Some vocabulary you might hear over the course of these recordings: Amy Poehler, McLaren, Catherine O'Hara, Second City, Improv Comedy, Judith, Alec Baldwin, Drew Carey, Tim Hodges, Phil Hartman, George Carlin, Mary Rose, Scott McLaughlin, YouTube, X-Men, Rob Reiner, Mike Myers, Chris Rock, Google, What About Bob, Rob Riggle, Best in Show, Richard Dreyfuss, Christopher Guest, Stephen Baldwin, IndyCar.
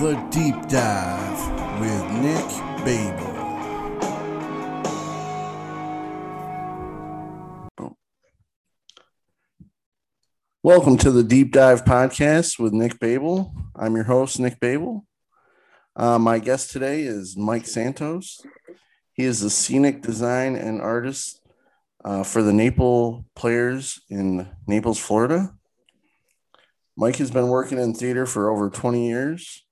The Deep Dive with Nick Babel. Welcome to the Deep Dive podcast with Nick Babel. I'm your host, Nick Babel. My guest today is Mike Santos. He is the scenic design and artist for the Naples Players in Naples, Florida. Mike has been working in theater for over 20 years.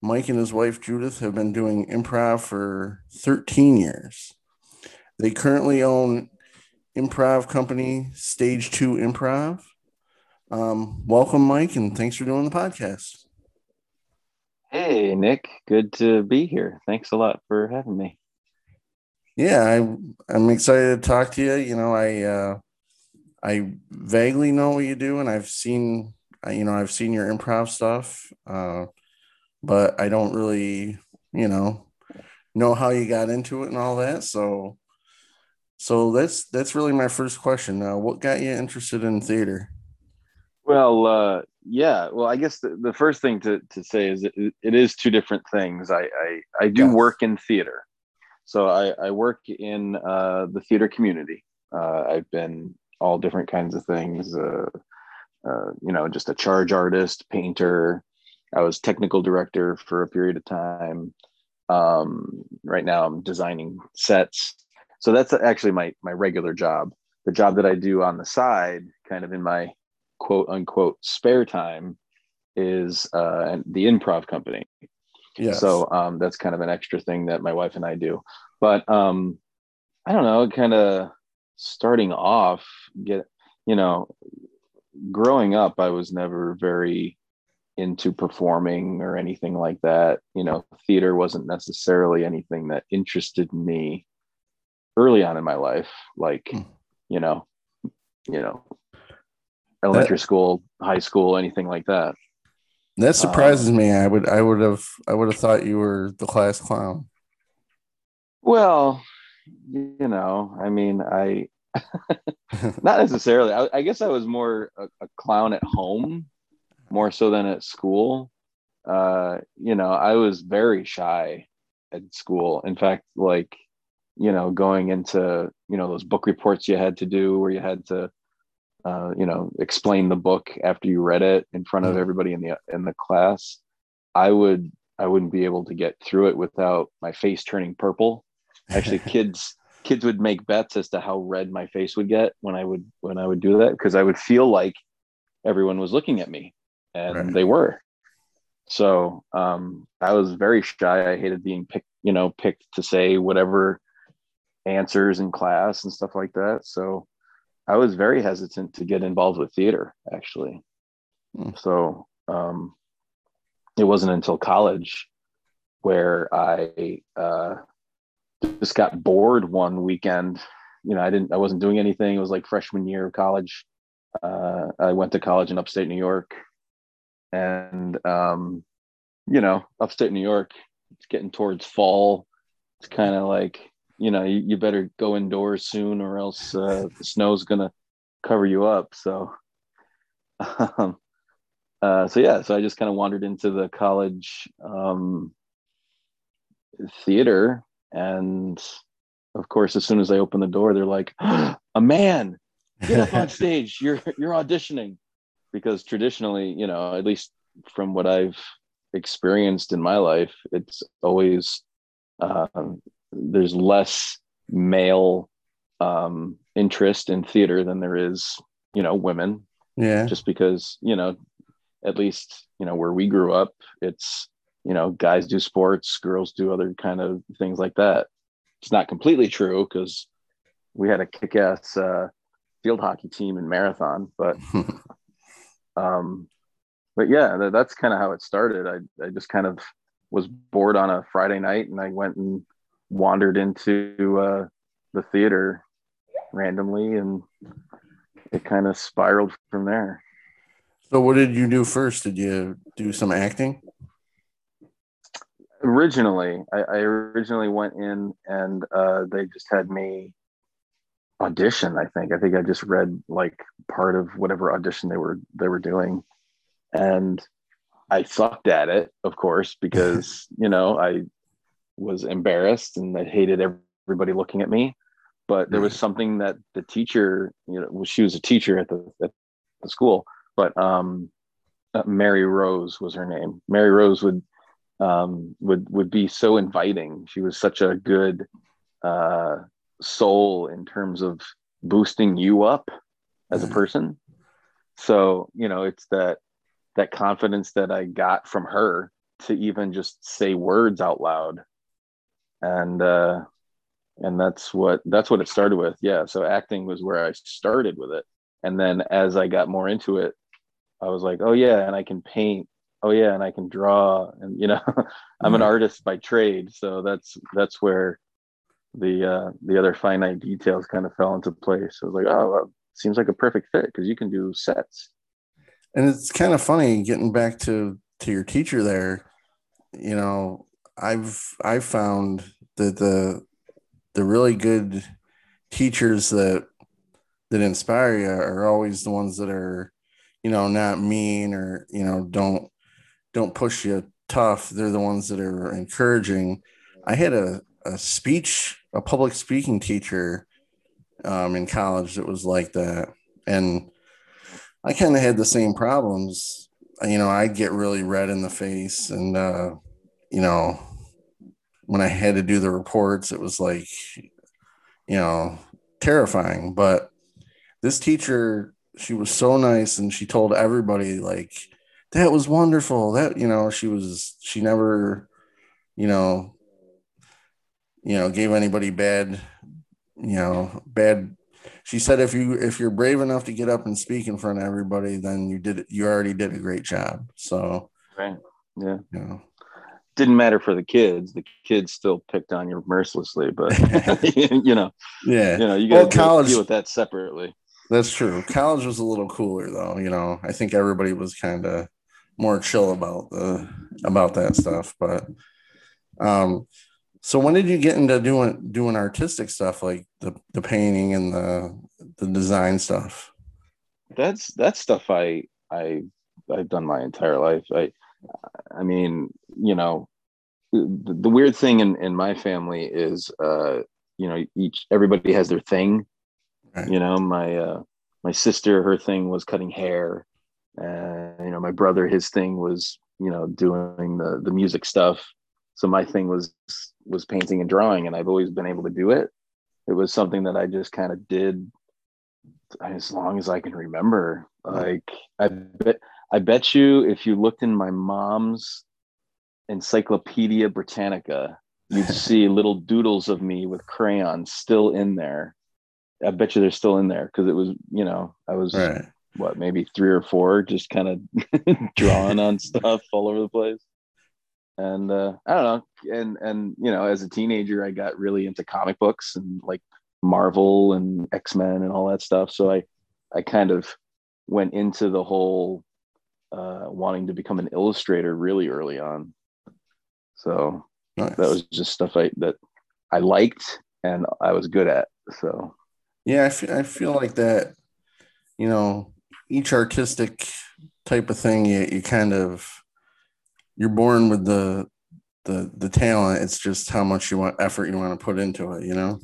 Mike and his wife, Judith, have been doing improv for 13 years. They currently own improv company, Stage 2 Improv. Welcome, Mike, and thanks for doing the podcast. Hey, Nick. Good to be here. Thanks a lot for having me. Yeah, I'm excited to talk to you. You know, I vaguely know what you do, and I've seen your improv stuff. But I don't really, know how you got into it and all that. So that's really my first question. Now, what got you interested in theater? Well, Well, I guess the first thing to say is it is two different things. I do work in theater. So I work in the theater community. I've been all different kinds of things, just a charge artist, painter. I was technical director for a period of time. Right now I'm designing sets. So that's actually my regular job. The job that I do on the side, kind of in my quote unquote spare time, is the improv company. Yes. So that's kind of an extra thing that my wife and I do. But I don't know, kind of starting off, growing up, I was never very into performing or anything like that. You know, theater wasn't necessarily anything that interested me early on in my life. Like, elementary school, high school, anything like that. That surprises me. I would have thought you were the class clown. Well, I not necessarily. I guess I was more a clown at home, more so than at school. I was very shy at school. In fact, going into those book reports you had to do, where you had to explain the book after you read it in front of everybody in the class. I wouldn't be able to get through it without my face turning purple. Actually, kids would make bets as to how red my face would get when I would do that, because I would feel like everyone was looking at me, and they were. So I was very shy. I hated being picked to say whatever answers in class and stuff like that. So I was very hesitant to get involved with theater, actually. So it wasn't until college where I just got bored one weekend. I wasn't doing anything. It was like freshman year of college. I went to college in upstate New York, and upstate New York, it's getting towards fall. It's kind of like, you better go indoors soon, or else the snow's gonna cover you up. So so I just kind of wandered into the college theater, and of course, as soon as I opened the door, they're like, "A man, get up on stage, you're auditioning." Because traditionally, at least from what I've experienced in my life, it's always there's less male interest in theater than there is, women. Yeah. Just because, at least, where we grew up, it's, guys do sports, girls do other kind of things like that. It's not completely true, because we had a kick-ass field hockey team in Marathon, but but yeah, that's kind of how it started. I just kind of was bored on a Friday night, and I went and wandered into the theater randomly, and it kind of spiraled from there. So what did you do first? Did you do some acting? Originally, I went in, and they just had me audition. I think I just read part of whatever audition they were doing, and I sucked at it, of course, because, you know, I was embarrassed and I hated everybody looking at me. But there was something that the teacher, you know, well, she was a teacher at the school, but Mary Rose was her name. Mary Rose would be so inviting. She was such a good soul in terms of boosting you up as a person. So, you know, it's that confidence that I got from her to even just say words out loud. And that's what it started with. Yeah. So acting was where I started with it. And then as I got more into it, I was like, oh yeah. And I can paint. Oh yeah. And I can draw. And, you know, I'm an artist by trade. So that's where the other finite details kind of fell into place. I was like, oh, well, seems like a perfect fit. 'Cause you can do sets. And it's kind of funny getting back to your teacher there. You know, I've found that the really good teachers that inspire you are always the ones that are, you know, not mean or, you know, don't push you tough. They're the ones that are encouraging. I had a public speaking teacher in college that was like that. And I kind of had the same problems. You know, I'd get really red in the face and, you know, when I had to do the reports, it was like, you know, terrifying. But this teacher, she was so nice, and she told everybody, like, that was wonderful. That, you know, she never, you know, gave anybody bad. She said, if you're brave enough to get up and speak in front of everybody, then you already did a great job. So, right. Yeah. You know. Didn't matter for the kids. The kids still picked on you mercilessly, but you know, yeah, you know, you got to deal with that separately. That's true. College was a little cooler, though. You know, I think everybody was kind of more chill about that stuff. But, so when did you get into doing artistic stuff like the painting and the design stuff? That's stuff I've done my entire life. I mean, you know, the weird thing in my family is, you know, everybody has their thing. Right. You know, my sister, her thing was cutting hair. You know, my brother, his thing was, you know, doing the music stuff. So my thing was painting and drawing, and I've always been able to do it. It was something that I just kind of did as long as I can remember. Like, I bet you if you looked in my mom's Encyclopedia Britannica, you'd see little doodles of me with crayons still in there. I bet you they're still in there because it was, you know, I was right. What, maybe 3 or 4, just kind of drawing on stuff all over the place. And I don't know. And, you know, as a teenager, I got really into comic books and like Marvel and X-Men and all that stuff. So I kind of went into the whole wanting to become an illustrator really early on. So nice. That was just stuff that I liked and I was good at. So, yeah, I feel like that, you know, each artistic type of thing, you kind of, you're born with the talent. It's just how much effort you want to put into it, you know?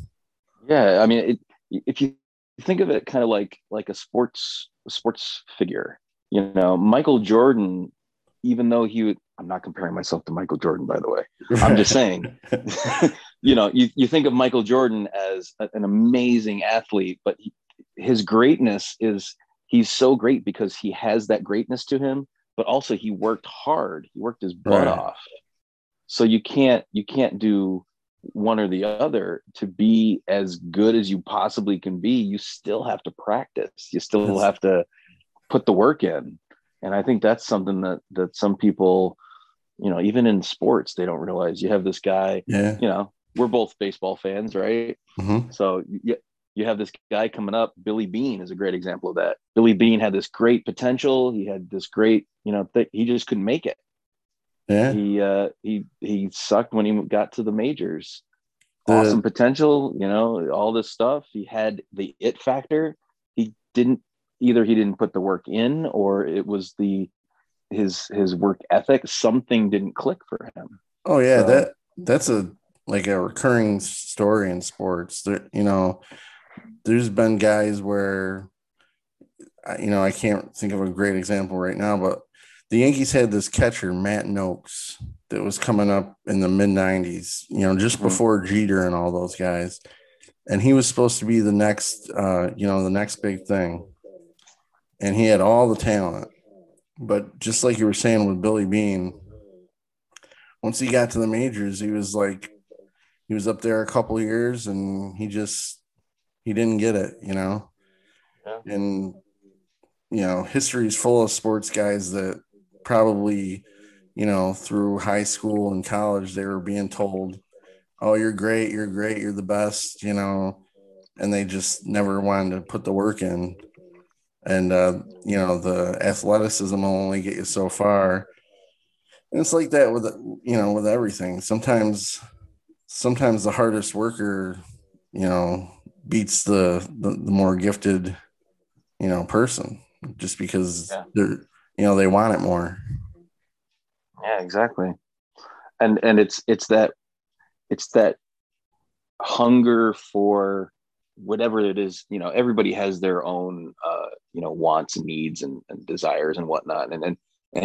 Yeah. I mean, if you think of it kind of like a sports figure, you know, Michael Jordan, even though I'm not comparing myself to Michael Jordan, by the way, I'm just saying, you know, you think of Michael Jordan as an amazing athlete, but his greatness is he's so great because he has that greatness to him, but also he worked hard. He worked his butt off. So you can't do one or the other. To be as good as you possibly can be, you still have to practice. You still have to put the work in. And I think that's something that some people, you know, even in sports, they don't realize. You have this guy, yeah. You know, we're both baseball fans, right? Mm-hmm. So you have this guy coming up. Billy Bean is a great example of that. Billy Bean had this great potential. He had this great, you know, he just couldn't make it. Yeah. He sucked when he got to the majors. Awesome potential, you know, all this stuff. He had the it factor. He didn't put the work in, or it was the his work ethic, something didn't click for him. Oh yeah, so, that's a like a recurring story in sports. There, you know, there's been guys where, you know, I can't think of a great example right now, but the Yankees had this catcher, Matt Noakes, that was coming up in the mid 90s, you know, just before Jeter and all those guys. And he was supposed to be the next, you know, the next big thing. And he had all the talent. But just like you were saying with Billy Bean, once he got to the majors, he was like, he was up there a couple of years and he didn't get it, you know? Yeah. And, you know, history's full of sports guys that probably, you know, through high school and college, they were being told, oh, you're great, you're great, you're the best, you know, and they just never wanted to put the work in. And, you know, the athleticism will only get you so far. And it's like that with, you know, with everything. Sometimes the hardest worker, you know, beats the more gifted, you know, person just because they're, you know, they want it more. Yeah, exactly. And it's that hunger for whatever it is, you know, everybody has their own, you know, wants, needs and desires and whatnot. And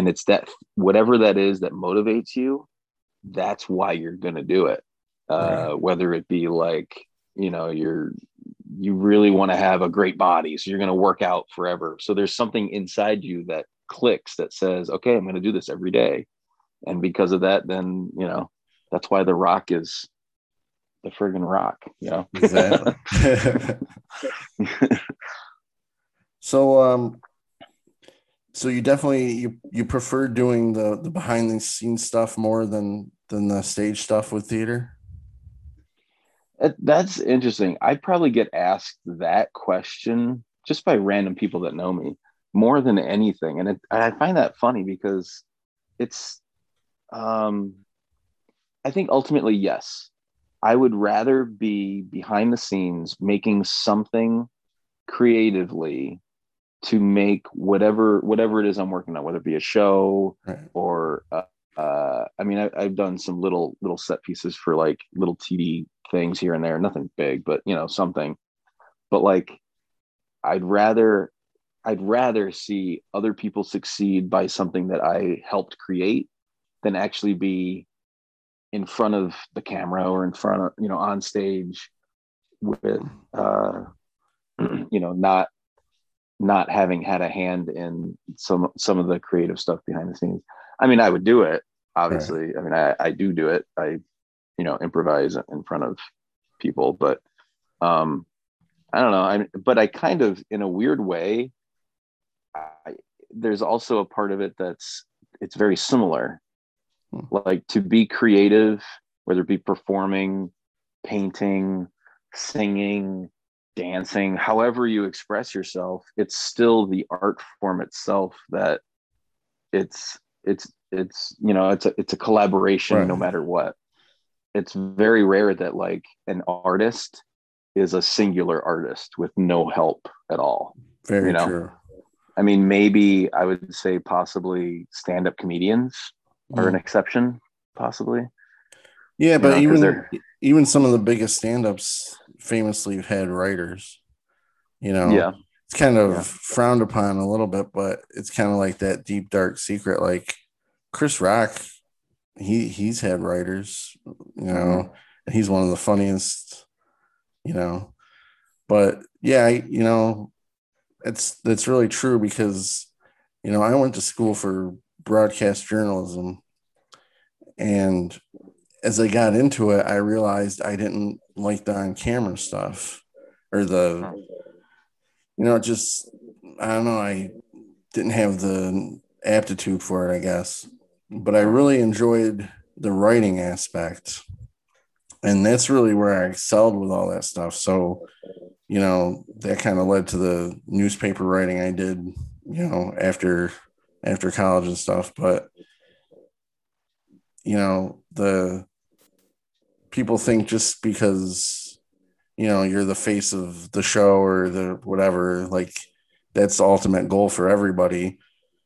it's that, whatever that is that motivates you, that's why you're going to do it. Right. Whether it be like, you know, you really want to have a great body, so you're going to work out forever. So there's something inside you that clicks that says, okay, I'm going to do this every day. And because of that, then, you know, that's why The Rock is the friggin' Rock, you know? Exactly. So you definitely, you prefer doing the behind the scenes stuff more than the stage stuff with theater? That's interesting. I probably get asked that question just by random people that know me more than anything. And I find that funny because it's, I think ultimately, yes, I would rather be behind the scenes making something creatively to make whatever it is I'm working on, whether it be a show or, I mean, I've done some little set pieces for like little TD things here and there, nothing big, but you know, something, but like, I'd rather see other people succeed by something that I helped create than actually be in front of the camera or in front of, you know, on stage with, you know, not having had a hand in some of the creative stuff behind the scenes. I mean, I would do it, obviously. Right. I mean, I do it. I, you know, improvise in front of people, but I don't know. But I kind of, in a weird way, there's also a part of it it's very similar. Like to be creative, whether it be performing, painting, singing, dancing, however you express yourself, it's still the art form itself that it's you know, it's a collaboration, right? No matter what. It's very rare that like an artist is a singular artist with no help at all. Very, you know? True. I mean, maybe I would say possibly stand-up comedians are an exception, possibly. Yeah, but you know, even some of the biggest stand-ups famously had writers, you know. Yeah. It's kind of frowned upon a little bit, but it's kind of like that deep, dark secret. Like Chris Rock, he's had writers, you know, and he's one of the funniest, you know. But yeah, you know, that's really true because, you know, I went to school for broadcast journalism, and as I got into it, I realized I didn't like the on-camera stuff or the, you know, just, I don't know, I didn't have the aptitude for it, I guess. But I really enjoyed the writing aspect, and that's really where I excelled with all that stuff. So, you know, that kind of led to the newspaper writing I did, you know, after college and stuff. But, you know, the people think just because, you know, you're the face of the show or the whatever, like that's the ultimate goal for everybody.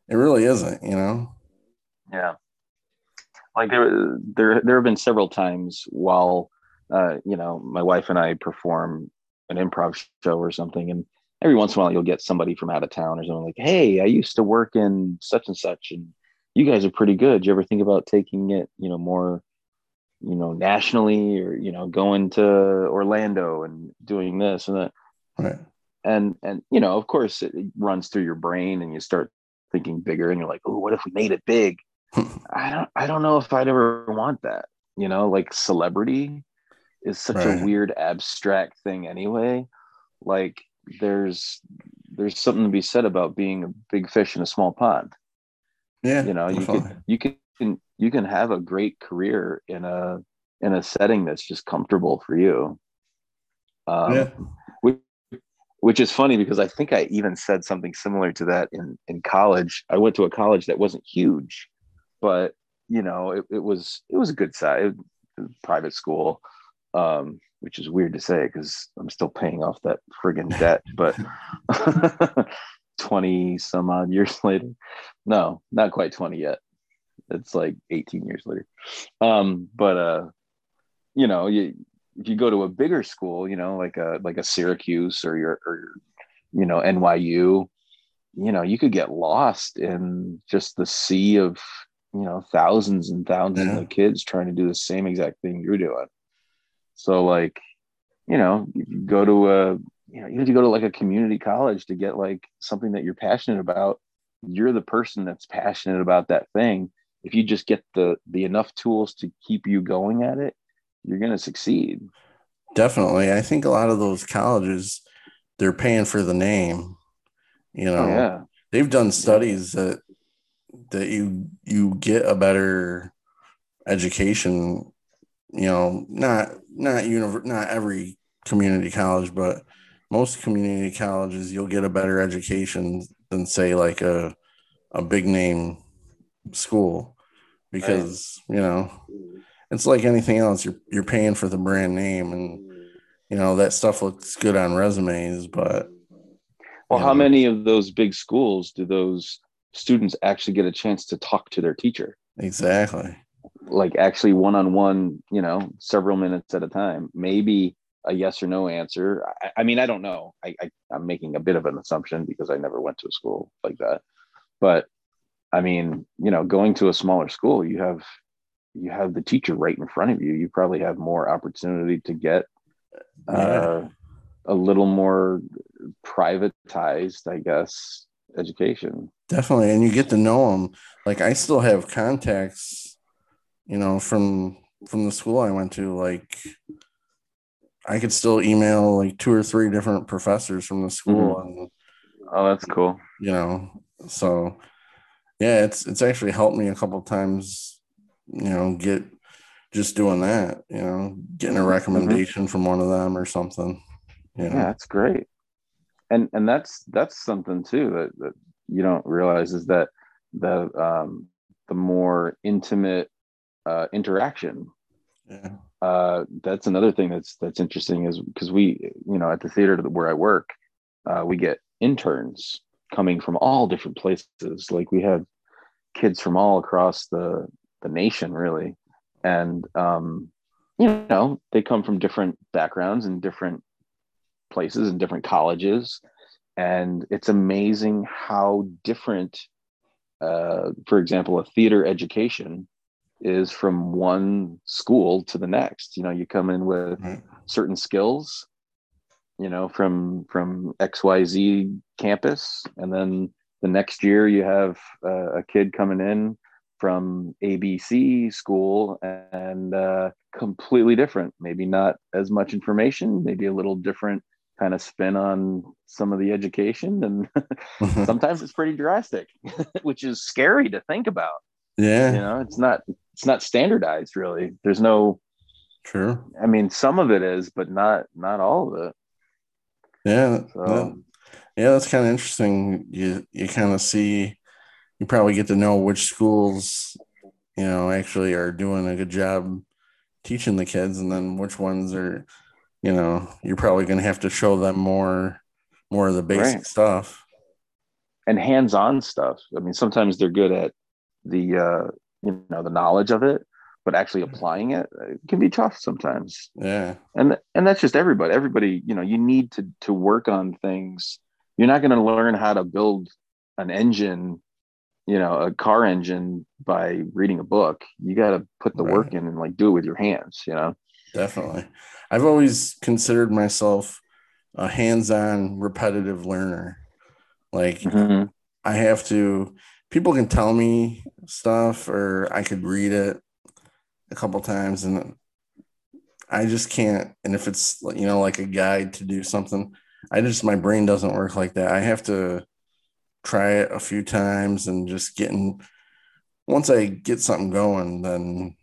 It really isn't, you know? Yeah. Like there have been several times while, you know, my wife and I perform an improv show or something, and every once in a while you'll get somebody from out of town or something like, hey, I used to work in such and such, and you guys are pretty good. Do you ever think about taking it, you know, more, you know, nationally, or, you know, going to Orlando and doing this and that? Right. And, you know, of course it runs through your brain and you start thinking bigger and you're like, oh, what if we made it big? I don't know if I'd ever want that, you know, like celebrity is such right. a weird, abstract thing anyway. Like there's something to be said about being a big fish in a small pond. Yeah. You know, you can have a great career in a setting that's just comfortable for you. Yeah. Which is funny because I think I even said something similar to that in college. I went to a college that wasn't huge, but you know, it was a good size private school, which is weird to say because I'm still paying off that friggin' debt, but 20 some odd years later. No, not quite 20 yet. It's like 18 years later. But you know, if you go to a bigger school, you know, like a Syracuse or your you know, NYU, you know, you could get lost in just the sea of, you know, thousands and thousands yeah. of kids trying to do the same exact thing you're doing. So like, you know, you go to a, you know, you have to go to like a community college to get like something that you're passionate about. You're the person that's passionate about that thing. If you just get the enough tools to keep you going at it, you're going to succeed. Definitely. I think a lot of those colleges, they're paying for the name, you know, yeah. They've done studies that you get a better education, you know, not every community college, but most community colleges, you'll get a better education than say like a big name school, because, right. you know, it's like anything else. You're paying for the brand name, and you know that stuff looks good on resumes. But well, how many of those big schools do those students actually get a chance to talk to their teacher? Exactly. Like actually one-on-one, you know, several minutes at a time. Maybe a yes or no answer. I mean, I don't know. I'm making a bit of an assumption because I never went to a school like that. But I mean, you know, going to a smaller school, you have the teacher right in front of you. You probably have more opportunity to get a little more privatized, I guess, education. Definitely. And you get to know them. Like I still have contacts, you know, from the school I went to. Like I could still email like 2 or 3 different professors from the school. Mm-hmm. And, oh, that's cool. You know, so yeah, it's actually helped me a couple of times, you know, get just doing that, you know, getting a recommendation mm-hmm. from one of them or something. You know? Yeah, that's great. And that's something too, that you don't realize is that the more intimate interaction. Yeah. That's another thing that's interesting is because we, you know, at the theater where I work, we get interns coming from all different places. Like we have kids from all across the nation really. And, you know, they come from different backgrounds and different places and different colleges. And it's amazing how different, for example, a theater education is from one school to the next. You know, you come in with right. certain skills, you know, from XYZ campus. And then the next year you have a kid coming in from ABC school and completely different, maybe not as much information, maybe a little different kind of spin on some of the education. And sometimes it's pretty drastic, which is scary to think about. Yeah. You know, it's not standardized really. There's no, sure. I mean, some of it is, but not all of it. Yeah. So. Yeah. That's kind of interesting. You kind of see, you probably get to know which schools, you know, actually are doing a good job teaching the kids, and then which ones are, you know, you're probably going to have to show them more of the basic right. stuff. and hands-on stuff. I mean, sometimes they're good at the, you know, the knowledge of it, but actually applying it, it can be tough sometimes. Yeah. And that's just everybody. Everybody, you know, you need to work on things. You're not going to learn how to build an engine, you know, a car engine by reading a book. You got to put the work in and like do it with your hands, you know? Definitely. I've always considered myself a hands-on repetitive learner. Like I have to, people can tell me stuff or I could read it a couple times and I just can't. And if it's, you know, like a guide to do something, I just, my brain doesn't work like that. I have to try it a few times and just getting, once I get something going, then,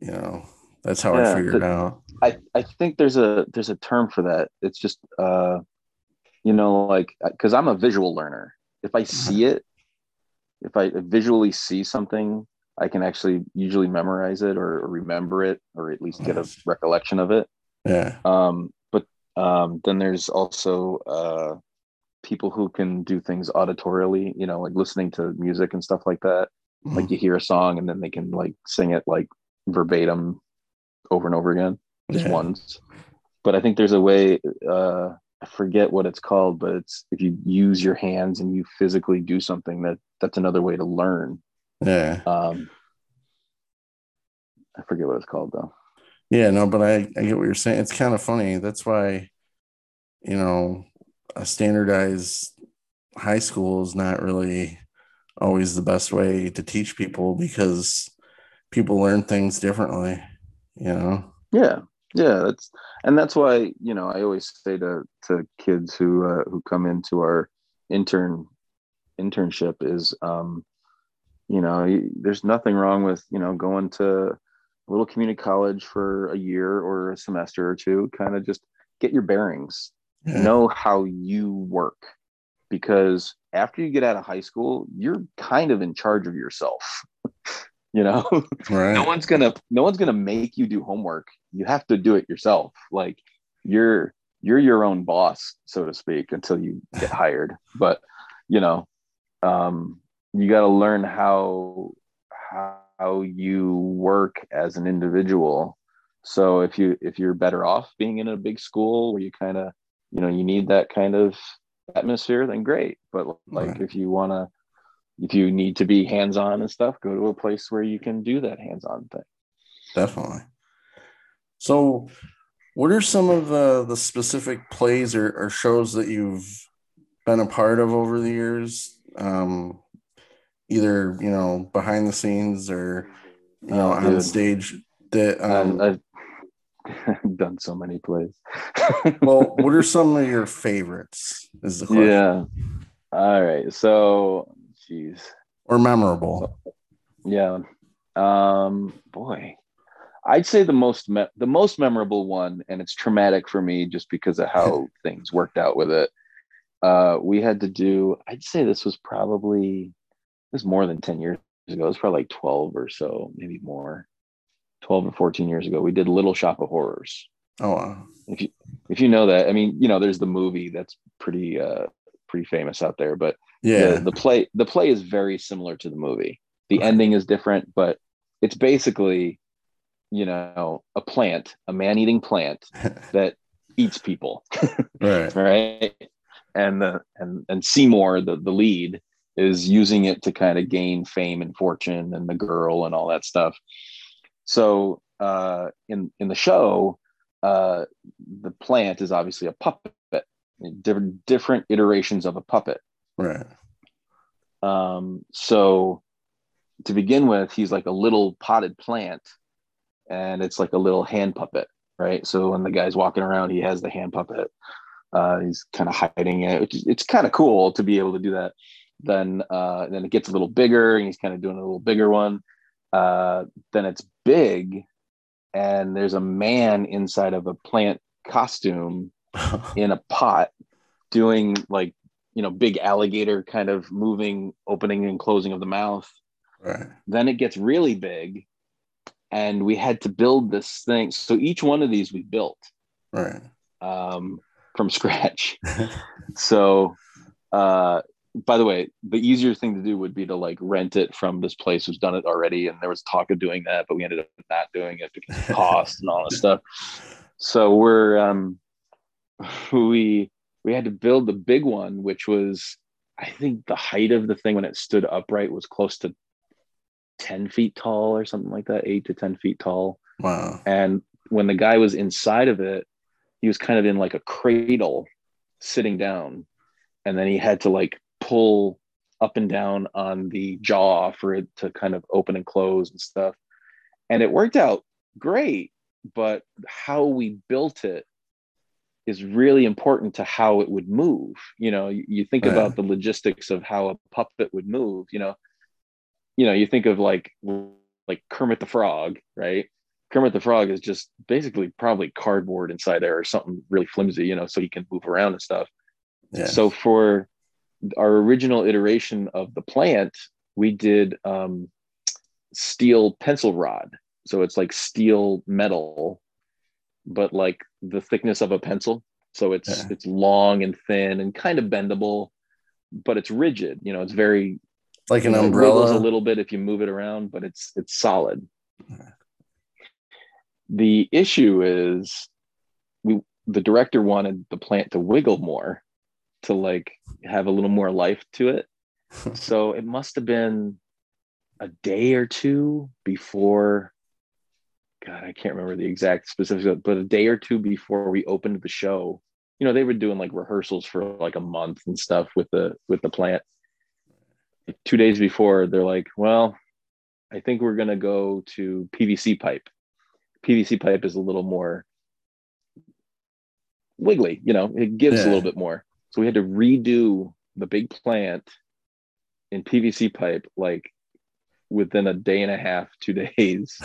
you know, that's how I figure it out. I think there's a term for that. It's just, you know, like, cause I'm a visual learner. If I see it, if I visually see something, I can actually usually memorize it or remember it, or at least get a recollection of it. Yeah. But then there's also people who can do things auditorily, you know, like listening to music and stuff like that. Like you hear a song and then they can like sing it like verbatim over and over again, just once. But I think there's a way, I forget what it's called, but it's if you use your hands and you physically do something, that's another way to learn. Yeah. I forget what it's called though. Yeah, no, but I get what you're saying. It's kind of funny. That's why, you know, a standardized high school is not really always the best way to teach people because people learn things differently, you know? Yeah. Yeah. That's why, you know, I always say to kids who come into our internship is, you know, there's nothing wrong with, you know, going to a little community college for a year or a semester or two, kind of just get your bearings, know how you work, because after you get out of high school, you're kind of in charge of yourself, you know, no one's going to make you do homework. You have to do it yourself. Like you're your own boss, so to speak, until you get hired. But, you know, you got to learn how you work as an individual. So if you're better off being in a big school where you kind of, you know, you need that kind of atmosphere, then great. But like, if you need to be hands-on and stuff, go to a place where you can do that hands-on thing. Definitely. So what are some of the specific plays or shows that you've been a part of over the years? Either, you know, behind the scenes or, you know, on stage that I've done so many plays. Well, what are some of your favorites is the question. Yeah. All right. So, geez. Or memorable. Yeah. Boy, I'd say the most memorable one, and it's traumatic for me just because of how things worked out with it. We had to do, I'd say this was probably, this is more than 10 years ago. It was probably like 12 or so, maybe more, 12 or 14 years ago. We did Little Shop of Horrors. Oh, wow. If you know that, I mean, you know, there's the movie that's pretty famous out there, but yeah, the play is very similar to the movie. The ending is different, but it's basically, you know, a man-eating plant that eats people. Right. And Seymour, the lead, is using it to kind of gain fame and fortune and the girl and all that stuff. So in the show, the plant is obviously a puppet, different iterations of a puppet. Right. So to begin with, he's like a little potted plant, and it's like a little hand puppet, right? So when the guy's walking around, he has the hand puppet. He's kind of hiding it. It's kind of cool to be able to do that. Then it gets a little bigger and he's kind of doing a little bigger one. Then it's big and there's a man inside of a plant costume in a pot doing like, you know, big alligator kind of moving, opening and closing of the mouth. Right. Then it gets really big and we had to build this thing. So each one of these we built from scratch. So, by the way, the easier thing to do would be to like rent it from this place who's done it already. And there was talk of doing that, but we ended up not doing it because of cost and all that stuff. So we're, we had to build the big one, which was, I think the height of the thing when it stood upright was close to 10 feet tall or something like that, 8 to 10 feet tall. Wow. And when the guy was inside of it, he was kind of in like a cradle sitting down, and then he had to like pull up and down on the jaw for it to kind of open and close and stuff. And it worked out great, but how we built it is really important to how it would move. You know, you think about the logistics of how a puppet would move, you know, you think of like Kermit the Frog, right? Kermit the Frog is just basically probably cardboard inside there or something really flimsy, you know, so he can move around and stuff. Yeah. So for our original iteration of the plant, we did steel pencil rod. So it's like steel metal, but like the thickness of a pencil. So it's long and thin and kind of bendable, but it's rigid. You know, it's very like an umbrella. It wiggles a little bit if you move it around, but it's solid. Yeah. The issue is the director wanted the plant to wiggle more, to like have a little more life to it. So it must have been a day or two before, God, I can't remember the exact specifics, but a day or two before we opened the show. You know, they were doing like rehearsals for like a month and stuff with the plant. 2 days before, they're like, well, I think we're going to go to PVC pipe. PVC pipe is a little more wiggly, you know, it gives a little bit more. So we had to redo the big plant in PVC pipe, like within a day and a half, 2 days.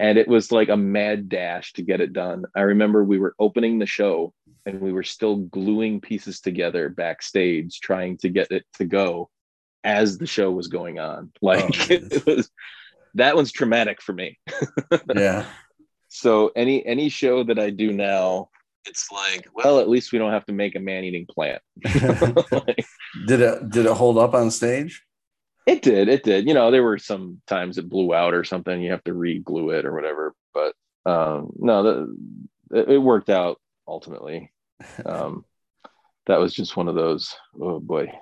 And it was like a mad dash to get it done. I remember we were opening the show and we were still gluing pieces together backstage, trying to get it to go as the show was going on. Like it was, that one's traumatic for me. Yeah. So any show that I do now, it's like, well, at least we don't have to make a man-eating plant. Like, did it hold up on stage? It did. You know, there were some times it blew out or something. You have to re-glue it or whatever. But it worked out ultimately. That was just one of those. Oh boy.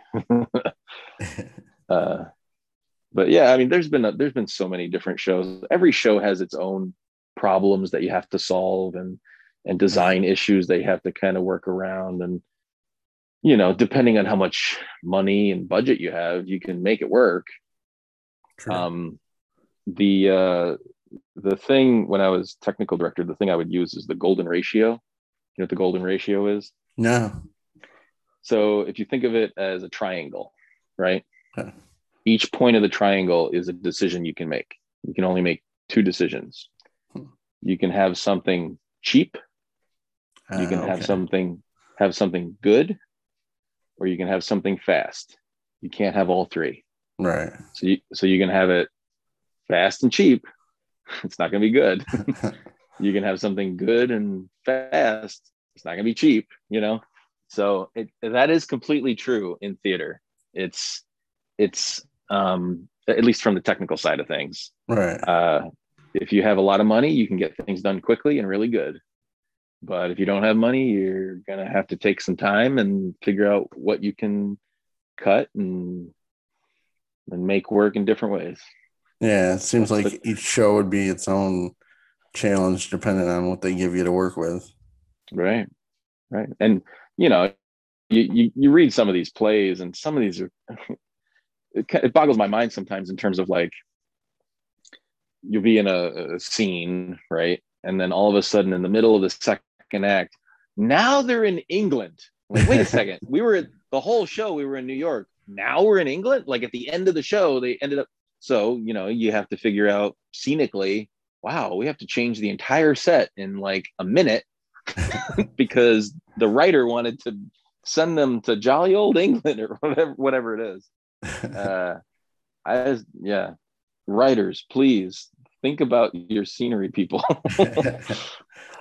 But yeah, I mean, there's been so many different shows. Every show has its own problems that you have to solve and design issues that you have to kind of work around. And, you know, depending on how much money and budget you have, you can make it work. True. The thing when I was technical director, the thing I would use is the golden ratio. You know what the golden ratio is? No. So if you think of it as a triangle, right? Okay. Each point of the triangle is a decision you can make. You can only make two decisions. You can have something cheap, you can have something good, or you can have something fast. You can't have all three. Right. So you can have it fast and cheap. It's not going to be good. You can have something good and fast. It's not going to be cheap, you know? So that is completely true in theater. It's at least from the technical side of things. Right. If you have a lot of money, you can get things done quickly and really good. But if you don't have money, you're going to have to take some time and figure out what you can cut and make work in different ways. Yeah, it seems like each show would be its own challenge depending on what they give you to work with. Right, right. And, you know, you read some of these plays and some of these are... it boggles my mind sometimes in terms of like, you'll be in a scene, right? And then all of a sudden in the middle of the second act, now they're in England. Like, wait a second. We were in New York. Now we're in England. Like at the end of the show, they ended up. So, you know, you have to figure out scenically, wow, we have to change the entire set in like a minute because the writer wanted to send them to jolly old England or whatever it is. Writers, please think about your scenery, people.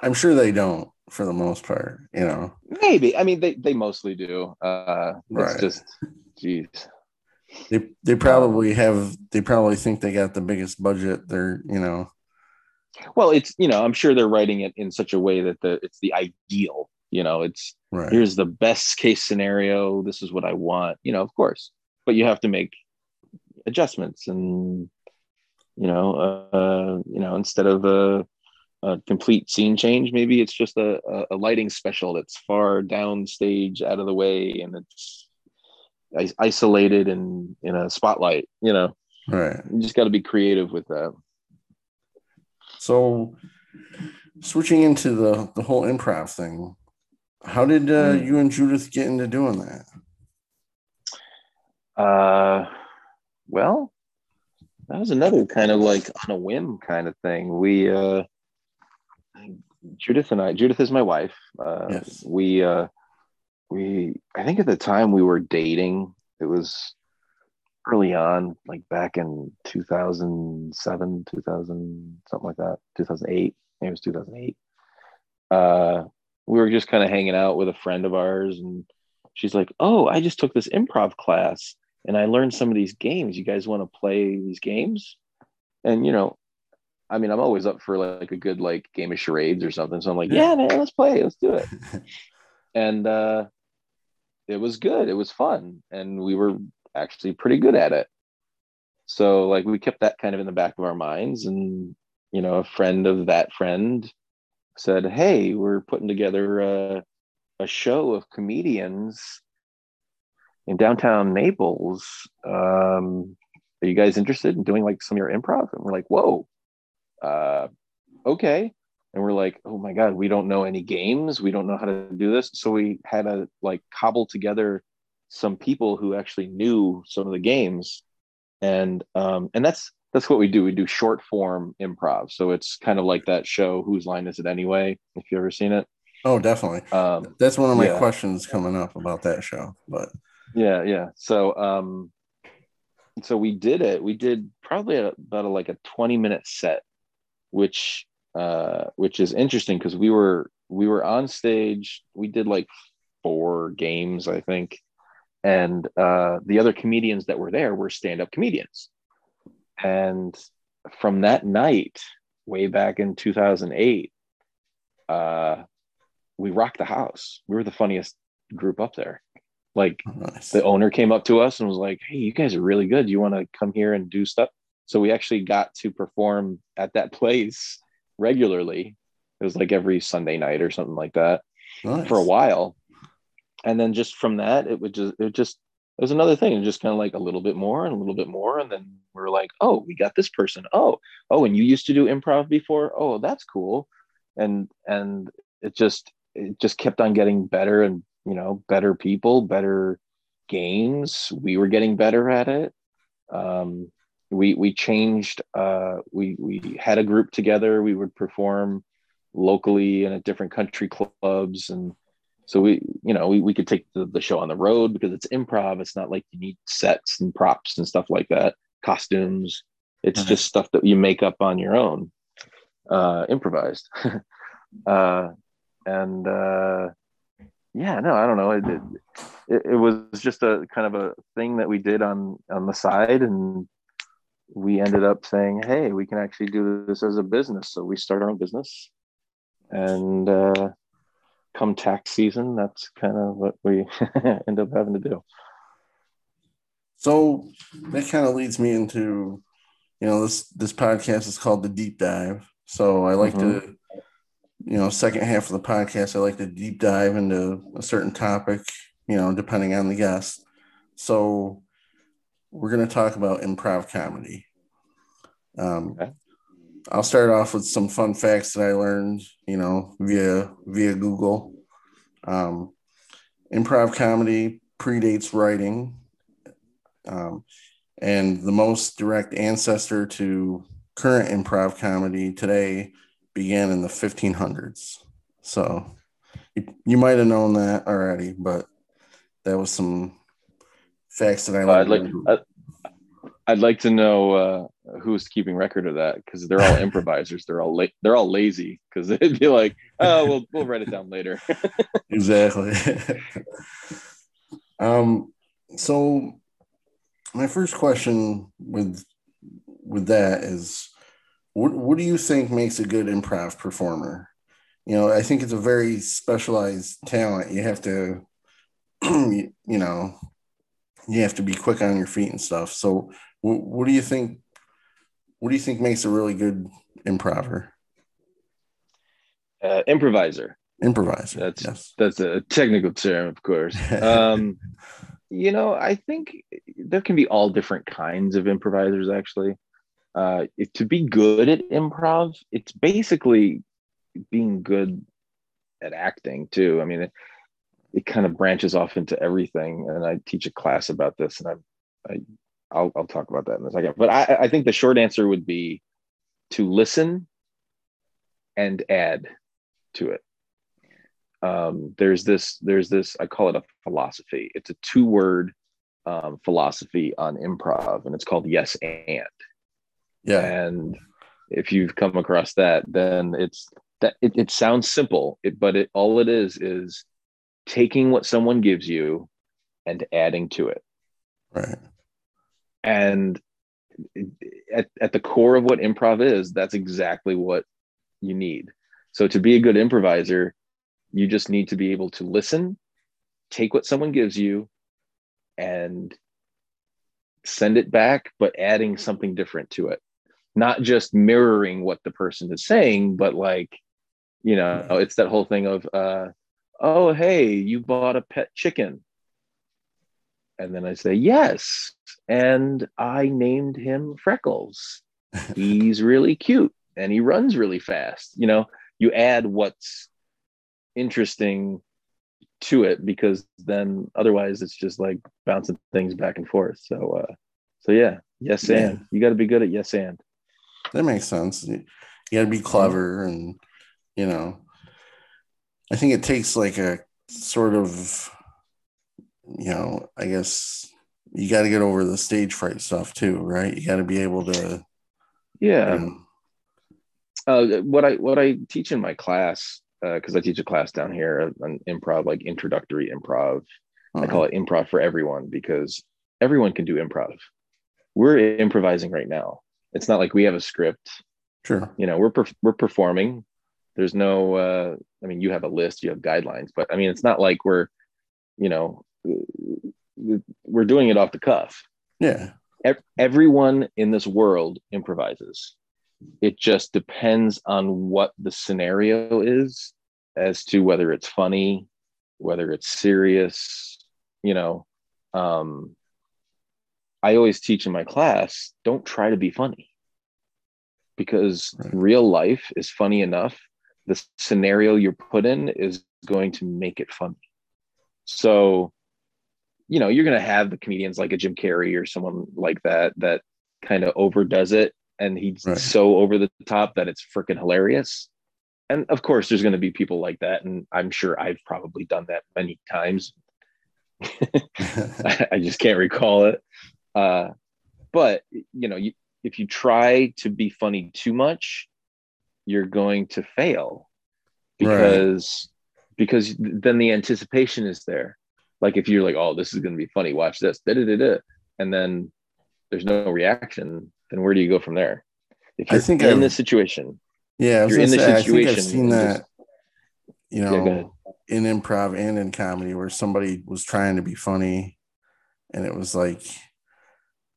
I'm sure they don't for the most part, you know. Maybe. I mean, they mostly do. It's right. just Jeez. They probably have, they probably think they got the biggest budget. They're, you know. Well, it's, you know, I'm sure they're writing it in such a way that the, it's the ideal, you know, it's right. Here's the best case scenario. This is what I want, you know, of course, but you have to make adjustments and, you know, instead of a complete scene change, maybe it's just a lighting special that's far downstage out of the way. And it's isolated and in a spotlight, you know, right. You just got to be creative with that. So switching into the whole improv thing, how did you and Judith get into doing that? Well, that was another kind of like on a whim kind of thing. We, Judith and I, Judith is my wife. Yes. We, I think at the time we were dating, it was early on, like back in 2007, 2000, something like that, 2008, maybe it was 2008. We were just kind of hanging out with a friend of ours and she's like, oh, I just took this improv class and I learned some of these games. You guys want to play these games? And, you know, I mean, I'm always up for like a good, like game of charades or something. So I'm like, yeah, man, let's play. Let's do it. And it was good. It was fun. And we were actually pretty good at it. So like we kept that kind of in the back of our minds. And, you know, a friend of that friend said, hey, we're putting together a show of comedians in downtown Naples. Are you guys interested in doing like some of your improv? And we're like, whoa, okay. And we're like, oh my God, we don't know any games. We don't know how to do this. So we had to like cobble together some people who actually knew some of the games. And that's what we do. We do short form improv. So it's kind of like that show, Whose Line Is It Anyway? If you've ever seen it. Oh, definitely. That's one of my questions coming up about that show, but yeah. So, so we did it. We did probably about a 20-minute set, which is interesting because we were on stage. We did like 4 games, I think, and the other comedians that were there were stand-up comedians. And from that night, way back in 2008, we rocked the house. We were the funniest group up there. Like the owner came up to us and was like, hey, you guys are really good. Do you want to come here and do stuff? So we actually got to perform at that place regularly. It was like every Sunday night or something like that for a while. And then just from that, it was another thing. It was just kind of like a little bit more and a little bit more. And then we were like, oh, we got this person. Oh, and you used to do improv before. Oh, that's cool. And it just kept on getting better and, you know, better people, better games. We were getting better at it. We changed, we had a group together. We would perform locally and at different country clubs. And so we could take the show on the road because it's improv. It's not like you need sets and props and stuff like that, costumes. It's just stuff that you make up on your own, improvised. I don't know. It was just a kind of a thing that we did on the side, and we ended up saying, hey, we can actually do this as a business. So we start our own business, and come tax season, that's kind of what we end up having to do. So that kind of leads me into, you know, this podcast is called The Deep Dive. So I like to, you know, second half of the podcast, I like to deep dive into a certain topic, you know, depending on the guest. So we're going to talk about improv comedy. Okay. I'll start off with some fun facts that I learned, you know, via Google. Improv comedy predates writing. And the most direct ancestor to current improv comedy today began in the 1500s. So you might have known that already, but that was some facts that I learned. I'd like to know who's keeping record of that, because they're all improvisers. They're all lazy, because they'd be like, oh, we'll write it down later. Exactly. So my first question with that is, what do you think makes a good improv performer? You know, I think it's a very specialized talent. You have to, you have to be quick on your feet and stuff. So what do you think? What do you think makes a really good improver? Improviser. That's a technical term, of course. You know, I think there can be all different kinds of improvisers, actually. To be good at improv, it's basically being good at acting, too. I mean, it kind of branches off into everything. And I teach a class about this, and I'll talk about that in a second. But I think the short answer would be to listen and add to it. There's this, I call it a philosophy. It's a 2-word philosophy on improv, and it's called yes and. Yeah. And if you've come across that, then it's that it sounds simple, but all it is taking what someone gives you and adding to it. Right. And at the core of what improv is, that's exactly what you need. So to be a good improviser, you just need to be able to listen, take what someone gives you, and send it back, but adding something different to it. Not just mirroring what the person is saying, but like, you know, it's that whole thing of, oh, hey, you bought a pet chicken. And then I say, yes. And I named him Freckles. He's really cute and he runs really fast. You know, you add what's interesting to it, because then otherwise it's just like bouncing things back and forth. So yeah, yes and. Yeah. You got to be good at yes and. That makes sense. You got to be clever, and you know, I think it takes like a sort of, you know, I guess you got to get over the stage fright stuff too, right? You got to be able to, yeah. What I teach in my class, because I teach a class down here on improv, like introductory improv. Uh-huh. I call it improv for everyone, because everyone can do improv. We're improvising right now. It's not like we have a script. Sure. You know, we're performing. There's no, I mean, you have a list, you have guidelines, but I mean, it's not like we're doing it off the cuff. Yeah. Everyone in this world improvises. It just depends on what the scenario is as to whether it's funny, whether it's serious. You know, I always teach in my class, don't try to be funny, because real life is funny enough. The scenario you're put in is going to make it funny. So, you know, you're going to have the comedians like a Jim Carrey or someone like that kind of overdoes it. And he's so over the top that it's freaking hilarious. And of course, there's going to be people like that. And I'm sure I've probably done that many times. I just can't recall it. But, you know, if you try to be funny too much, you're going to fail. Because then the anticipation is there. Like if you're like, oh, this is going to be funny. Watch this. Da-da-da-da. And then there's no reaction. Then where do you go from there? If you're this situation. Yeah, I think I've seen that, you know, yeah, in improv and in comedy, where somebody was trying to be funny, and it was like,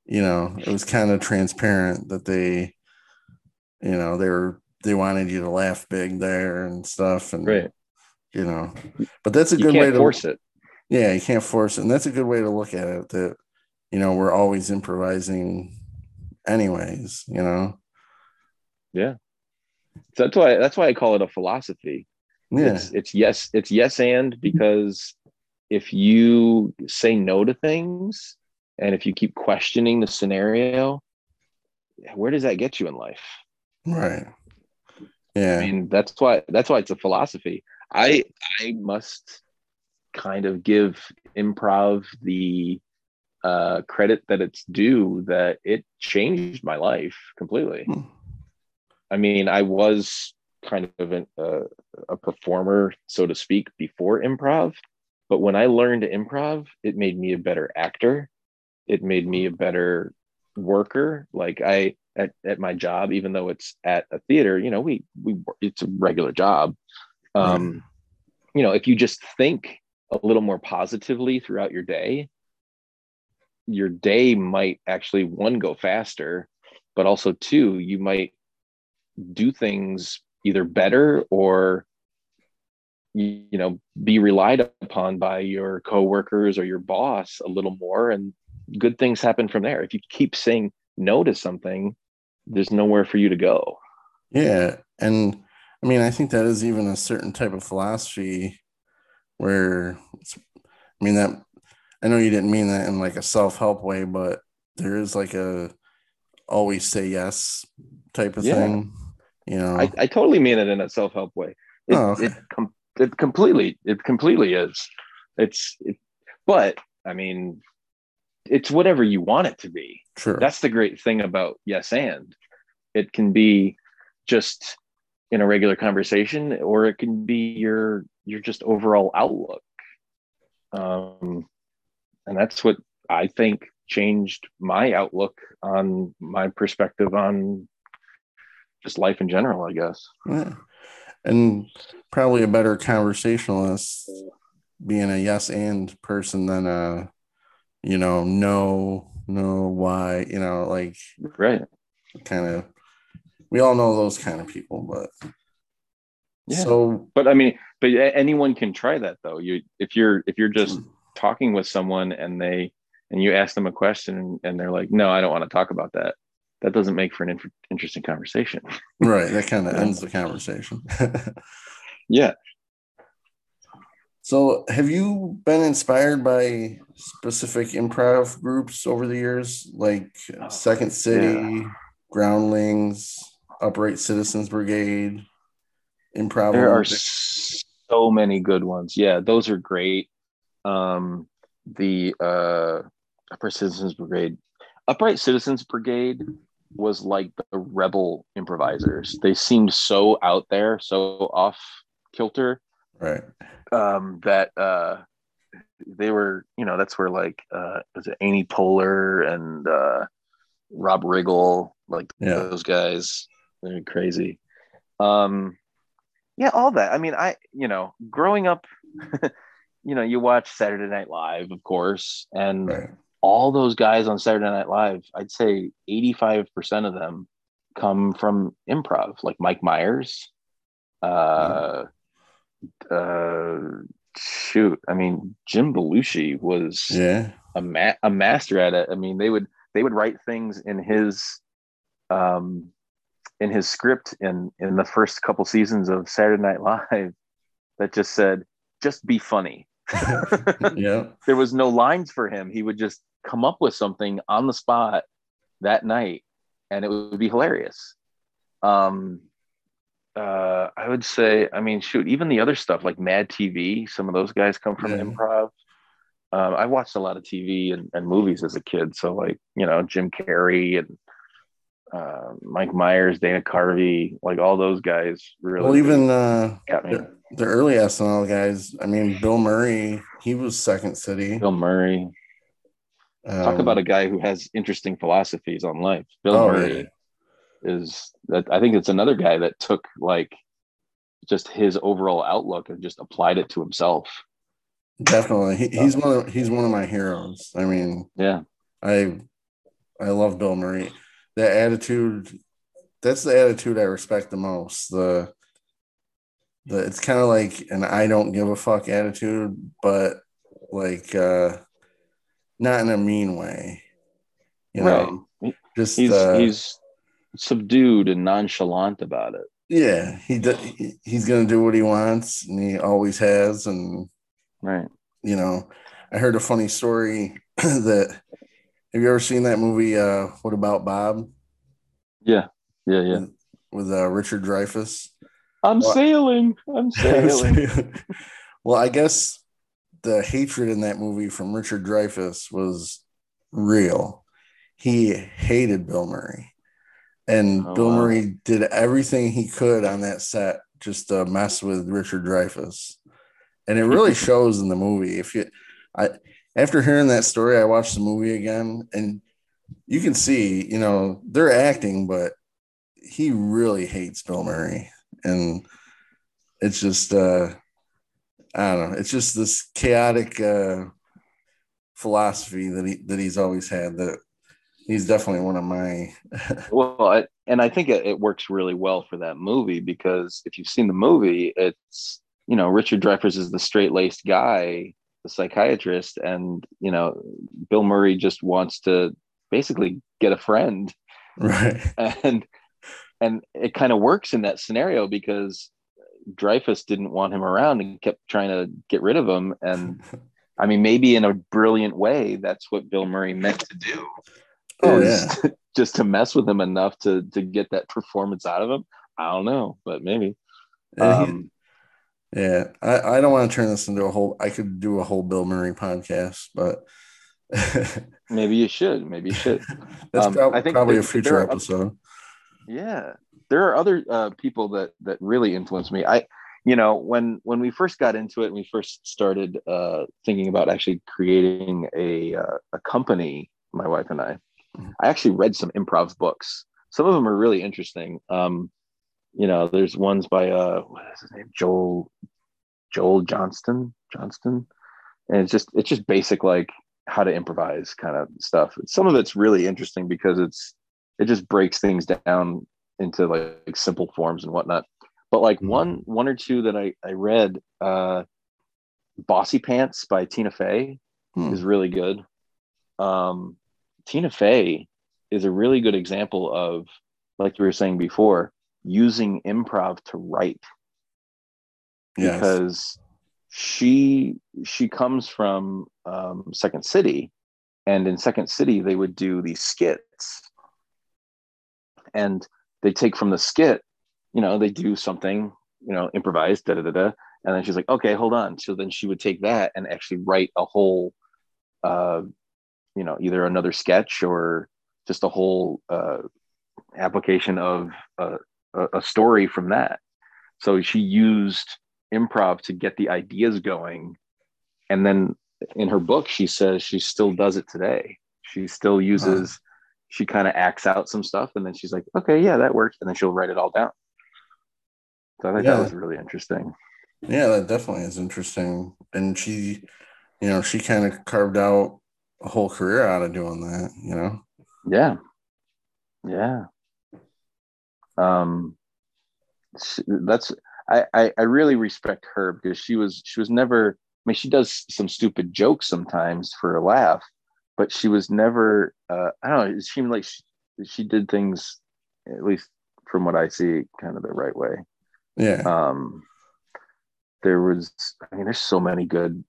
you know, it was kind of transparent that they, you know, they wanted you to laugh big there and stuff, and you know, but that's a good way to force it. Yeah, you can't force it, and that's a good way to look at it. That, you know, we're always improvising. Anyways, you know, yeah. So that's why I call it a philosophy. Yeah, it's yes and, because if you say no to things and if you keep questioning the scenario, where does that get you in life? Right. Yeah. I mean, that's why it's a philosophy. I must kind of give improv the credit that it's due, that it changed my life completely. I mean, I was kind of a performer, so to speak, before improv, But when I learned improv, it made me a better actor. It made me a better worker. Like I, at my job, even though it's at a theater, you know, we it's a regular job. You know, if you just think a little more positively throughout your day might actually, one, go faster, but also two, you might do things either better or, you know, be relied upon by your coworkers or your boss a little more, and good things happen from there. If you keep saying no to something, there's nowhere for you to go. Yeah. And I mean, I think that is even a certain type of philosophy where it's, I mean, that I know you didn't mean that in like a self-help way, but there is like a always say yes type of thing. You know, I totally mean it in a self-help way. It completely is. But I mean, it's whatever you want it to be. Sure. That's the great thing about yes and. It can be just in a regular conversation, or it can be your just overall outlook. And that's what I think changed my outlook on my perspective on just life in general, I guess. Yeah. And probably a better conversationalist being a yes and person than a, you know, no, why, you know, like, right. Kind of, we all know those kind of people, but yeah. So, but I mean, but anyone can try that though. If you're just talking with someone and you ask them a question and they're like, no, I don't want to talk about that. That doesn't make for an interesting conversation. Right. That kind of ends the conversation. Yeah. So have you been inspired by specific improv groups over the years, like Second City, Groundlings, Upright Citizens Brigade, Improv? There Olympics? Are so many good ones. Yeah, those are great. The Upright Citizens Brigade was like the rebel improvisers. They seemed so out there, so off kilter. Right. That they were, you know, that's where like was it Amy Poehler and Rob Riggle, like those guys, they're crazy. All that. I mean, I growing up, you know, you watch Saturday Night Live, of course, and all those guys on Saturday Night Live, I'd say 85% of them come from improv, like Mike Myers. I mean, Jim Belushi was a master at it. I mean, they would write things in his script in the first couple seasons of Saturday Night Live that just said, just be funny. Yeah, there was no lines for him. He would just come up with something on the spot that night, and it would be hilarious. I would say, I mean, shoot, even the other stuff like Mad TV, some of those guys come from improv. I watched a lot of TV and movies as a kid. So like, you know, Jim Carrey and Mike Myers, Dana Carvey, like all those guys really. Well, even the early SNL guys. I mean, Bill Murray, he was Second City. Bill Murray. Talk about a guy who has interesting philosophies on life. Bill Murray. Yeah. I think it's another guy that took like just his overall outlook and just applied it to himself. Definitely, he's one of my heroes. I mean, I love Bill Murray. That attitude, that's the attitude I respect the most. The it's kind of like an I don't give a fuck attitude, but like not in a mean way. You know, just he's subdued and nonchalant about it. Yeah, he's gonna do what he wants, and he always has. And you know, I heard a funny story that. Have you ever seen that movie? What About Bob? Yeah. With Richard Dreyfuss. I'm sailing. Well, I guess the hatred in that movie from Richard Dreyfuss was real. He hated Bill Murray. And Bill Murray did everything he could on that set just to mess with Richard Dreyfuss. And it really shows in the movie. If you, after hearing that story, I watched the movie again, and you can see, you know, they're acting, but he really hates Bill Murray. And it's just, I don't know, it's just this chaotic philosophy that he's always had, that he's definitely one of my. And I think it works really well for that movie, because if you've seen the movie, it's, you know, Richard Dreyfuss is the straight-laced guy, the psychiatrist, and, you know, Bill Murray just wants to basically get a friend. Right. And it kind of works in that scenario, because Dreyfuss didn't want him around and kept trying to get rid of him. And I mean, maybe in a brilliant way, that's what Bill Murray meant to do. Oh, yeah. Just to mess with him enough to get that performance out of him. I don't know, but maybe. Yeah, I don't want to turn this into a whole, I could do a whole Bill Murray podcast, but. Maybe you should. That's probably a future episode. Yeah. There are other people that really influenced me. You know, when we first got into it and we first started thinking about actually creating a company, my wife and I actually read some improv books. Some of them are really interesting. You know, there's ones by what is his name, Joel Johnston, and it's just basic, like how to improvise kind of stuff. Some of it's really interesting because it just breaks things down into like simple forms and whatnot. But like one or two that I read, "Bossy Pants" by Tina Fey is really good. Tina Fey is a really good example of, like we were saying before, using improv to write, because she comes from Second City, and in Second City they would do these skits, and they take from the skit, you know, they do something, you know, improvised, and then she's like, okay, hold on. So then she would take that and actually write a whole, you know, either another sketch or just a whole application of a story from that. So she used improv to get the ideas going. And then in her book, she says she still does it today. She still uses, she kind of acts out some stuff, and then she's like, okay, yeah, that worked. And then she'll write it all down. So I think that was really interesting. Yeah, that definitely is interesting. And she, you know, she kind of carved out a whole career out of doing that, you know? Yeah. I really respect her, because she was never, I mean, she does some stupid jokes sometimes for a laugh, but she was never, I don't know, it seemed like she did things, at least from what I see, kind of the right way. Yeah. There's so many good,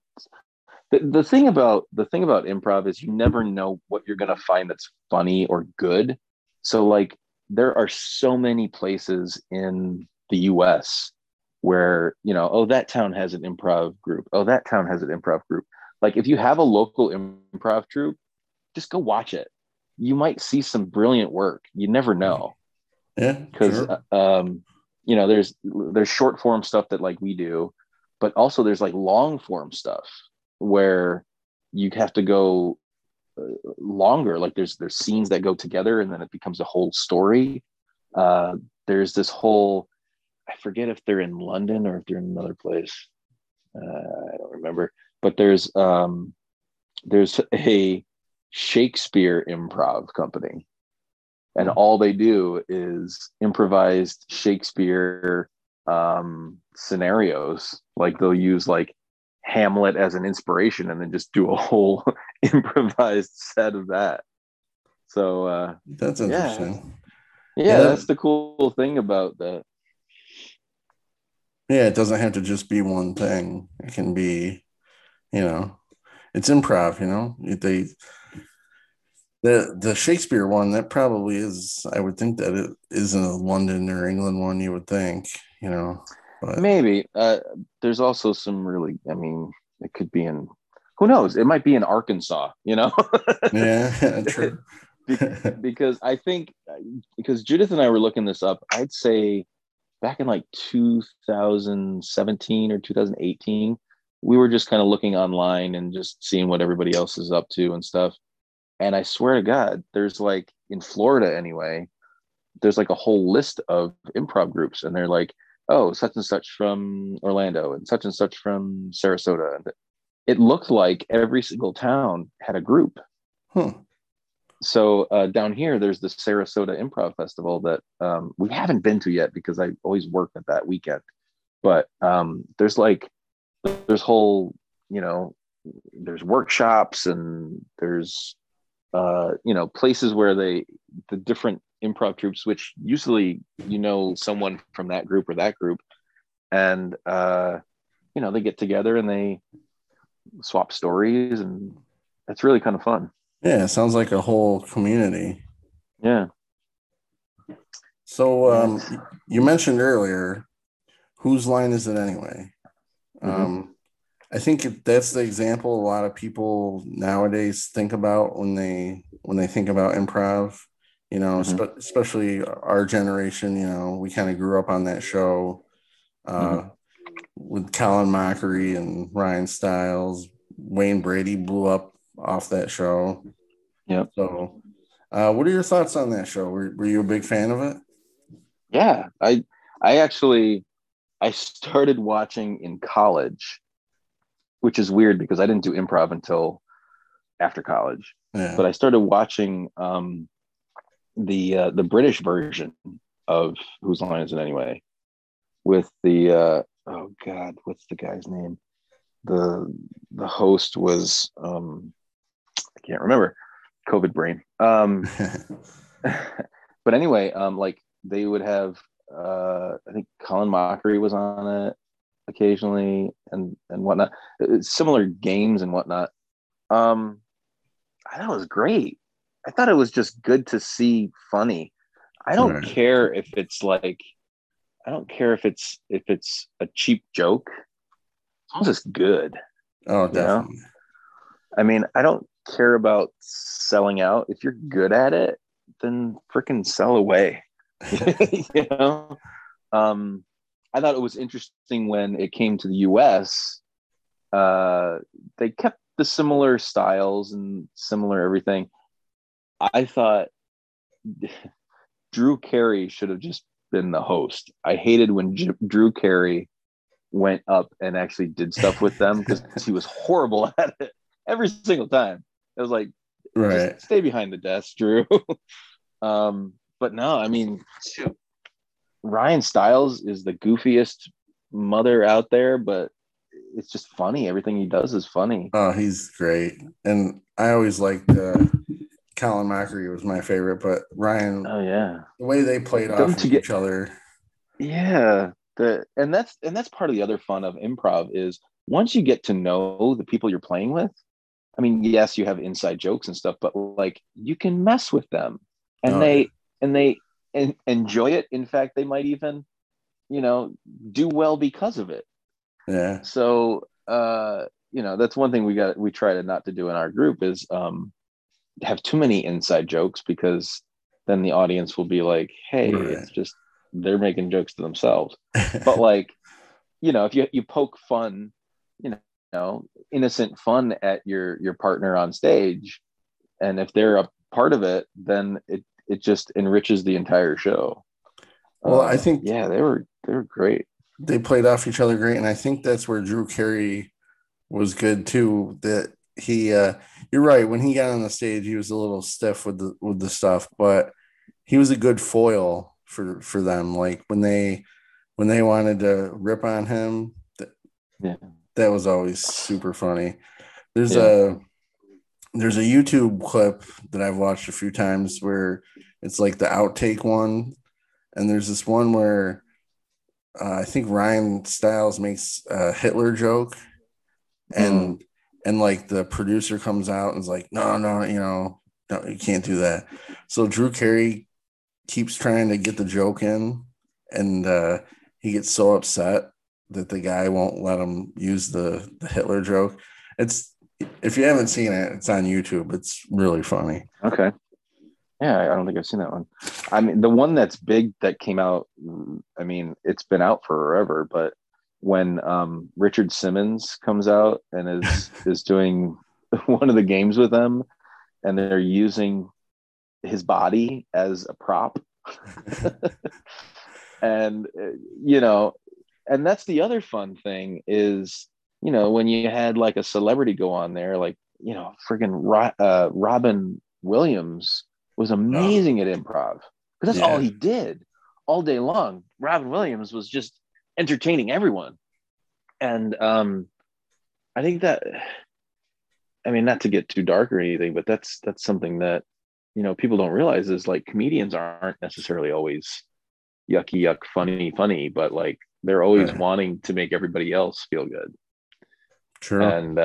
the thing about improv is you never know what you're going to find that's funny or good. So like, there are so many places in the US where, you know, oh, that town has an improv group. Oh, that town has an improv group. Like if you have a local improv troupe, just go watch it. You might see some brilliant work. You never know. Yeah. Because, sure. You know, there's short form stuff that like we do, but also there's like long form stuff where you have to go longer. Like there's scenes that go together and then it becomes a whole story. There's this whole, I forget if they're in London or if they're in another place. I don't remember, but there's a Shakespeare improv company, and all they do is improvised Shakespeare scenarios. Like they'll use like Hamlet as an inspiration and then just do a whole improvised set of that. So that's interesting. Yeah, that's the cool thing about that. Yeah, it doesn't have to just be one thing. It can be, you know, it's improv, you know. The Shakespeare one, that probably is, I would think that it isn't a London or England one, you would think, you know. But. Maybe. There's also some really, I mean, it could be in, who knows? It might be in Arkansas, you know? Yeah, true. Because I think, because Judith and I were looking this up, I'd say back in like 2017 or 2018, we were just kind of looking online and just seeing what everybody else is up to and stuff. And I swear to God, there's like, in Florida anyway, there's like a whole list of improv groups, and they're like, oh, such and such from Orlando and such from Sarasota. It looked like every single town had a group. Hmm. So down here, there's the Sarasota Improv Festival that we haven't been to yet because I always work at that weekend. But there's whole, you know, there's workshops and there's, places where the different improv groups, which usually, you know, someone from that group or that group, and, they get together and they swap stories, and it's really kind of fun. Yeah, it sounds like a whole community. Yeah. So you mentioned earlier, whose line is it anyway? Mm-hmm. I think that's the example a lot of people nowadays think about when they think about improv, you know, mm-hmm. especially our generation, you know, we kind of grew up on that show mm-hmm. with Colin Mochrie and Ryan Stiles. Wayne Brady blew up off that show. Yep. So what are your thoughts on that show? Were you a big fan of it? Yeah, I started watching in college, which is weird because I didn't do improv until after college. Yeah. But I started watching the British version of Whose Line Is It Anyway? With the oh God, what's the guy's name? The host was I can't remember. COVID brain. But anyway, they would have I think Colin Mochrie was on it occasionally and whatnot, similar games and whatnot. I thought it was great. I thought it was just good to see funny. I don't care if it's a cheap joke. It was just good. Oh, definitely. You know? I mean, I don't care about selling out. If you're good at it, then freaking sell away. You know? I thought it was interesting when it came to the US, they kept the similar styles and similar everything. I thought Drew Carey should have just been the host. I hated when Drew Carey went up and actually did stuff with them because he was horrible at it every single time. It was like, right. Just stay behind the desk, Drew. But no, I mean, shoot. Ryan Stiles is the goofiest mother out there, but it's just funny. Everything he does is funny. Oh, he's great. And I always liked Colin Mochrie was my favorite, but Ryan, oh yeah, the way they played off of each other. Yeah. And that's part of the other fun of improv is once you get to know the people you're playing with, I mean, yes, you have inside jokes and stuff, but like you can mess with them and they and enjoy it. In fact, they might even, you know, do well because of it. Yeah. So, that's one thing we try to not to do in our group is have too many inside jokes, because then the audience will be like, hey, right. It's just, they're making jokes to themselves. But like, you know, if you poke fun, you know, innocent fun at your partner on stage, and if they're a part of it, then it just enriches the entire show. Well, I think they were great. They played off each other great, and I think that's where Drew Carey was good too. That he, you're right. When he got on the stage, he was a little stiff with the stuff, but he was a good foil for them. Like when they wanted to rip on him, that was always super funny. There's a YouTube clip that I've watched a few times where it's like the outtake one. And there's this one where I think Ryan Stiles makes a Hitler joke and like the producer comes out and is like, no, you know, no, you can't do that. So Drew Carey keeps trying to get the joke in, and he gets so upset that the guy won't let him use the Hitler joke. If you haven't seen it, it's on YouTube. It's really funny. Okay. Yeah, I don't think I've seen that one. I mean, the one that's big that came out, I mean, it's been out forever, but when Richard Simmons comes out and is is doing one of the games with them, and they're using his body as a prop. And, you know, and that's the other fun thing is, you know, when you had like a celebrity go on there, like, you know, friggin' Robin Williams was amazing at improv, because that's all he did all day long. Robin Williams was just entertaining everyone. And I think that, I mean, not to get too dark or anything, but that's something that, you know, people don't realize is like comedians aren't necessarily always yucky yuck funny, but like they're always wanting to make everybody else feel good. True. And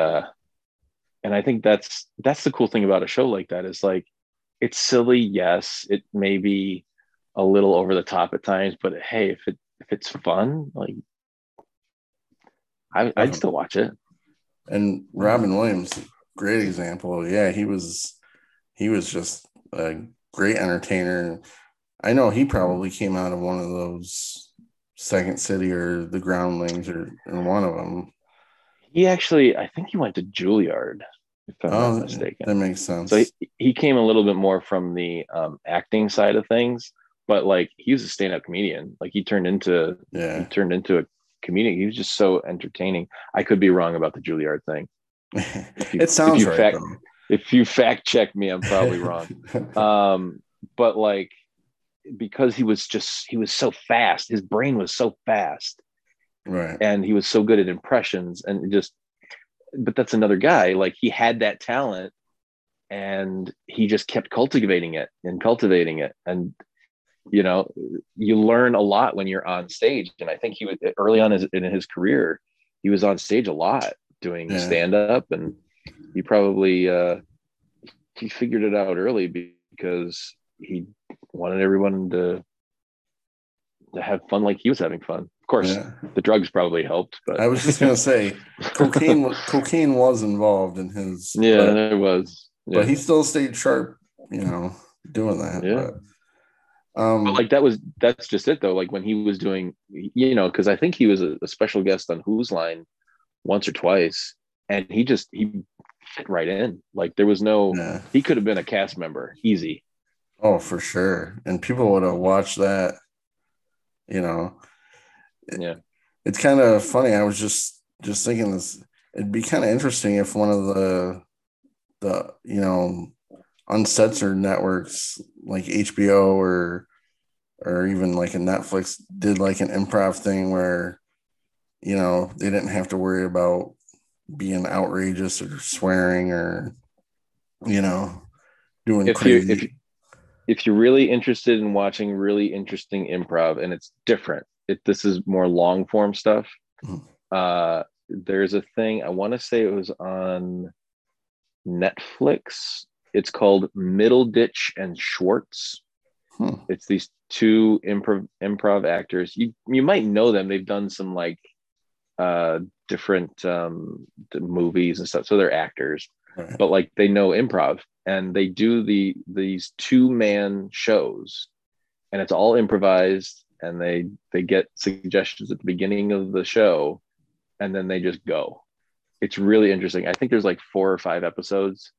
I think that's the cool thing about a show like that is like, it's silly. Yes. It may be a little over the top at times, but hey, if it's fun, like I'd still watch it. And Robin Williams, great example. Yeah. He was just a great entertainer. I know he probably came out of one of those Second City or the Groundlings or one of them. He actually, I think he went to Juilliard, if I'm not mistaken. That makes sense. So he came a little bit more from the acting side of things, but like he was a stand-up comedian. Like he turned into a comedian. He was just so entertaining. I could be wrong about the Juilliard thing. It sounds right. If you fact check me, I'm probably wrong. But like, because he was so fast, his brain was so fast, right? And he was so good at impressions and just, but that's another guy, like he had that talent and he just kept cultivating it. And, you know, you learn a lot when you're on stage. And I think he was early on in his career, he was on stage a lot doing stand up, and he probably, he figured it out early because he wanted everyone to have fun like he was having fun. Of course, the drugs probably helped. But I was just gonna say, cocaine was involved in his. Yeah, it was. Yeah. But he still stayed sharp, you know, doing that. Yeah. But like that's just it though. Like when he was doing, you know, because I think he was a special guest on Who's Line once or twice, and he fit right in. Like there was no, he could have been a cast member easy. Oh, for sure. And people would have watched that, you know. It's kind of funny. I was just thinking this. It'd be kind of interesting if one of the you know, uncensored networks like HBO or even like a Netflix did like an improv thing where, you know, they didn't have to worry about being outrageous or swearing or, you know, doing crazy. If you're really interested in watching really interesting improv, and it's different, this is more long form stuff. There's a thing, I want to say it was on Netflix. It's called Middleditch and Schwartz. It's these two improv actors. You might know them. They've done some like different movies and stuff. So they're actors, but like they know improv, and they do these two-man shows, and it's all improvised, and they get suggestions at the beginning of the show, and then they just go. It's really interesting. I think there's like 4 or 5 episodes,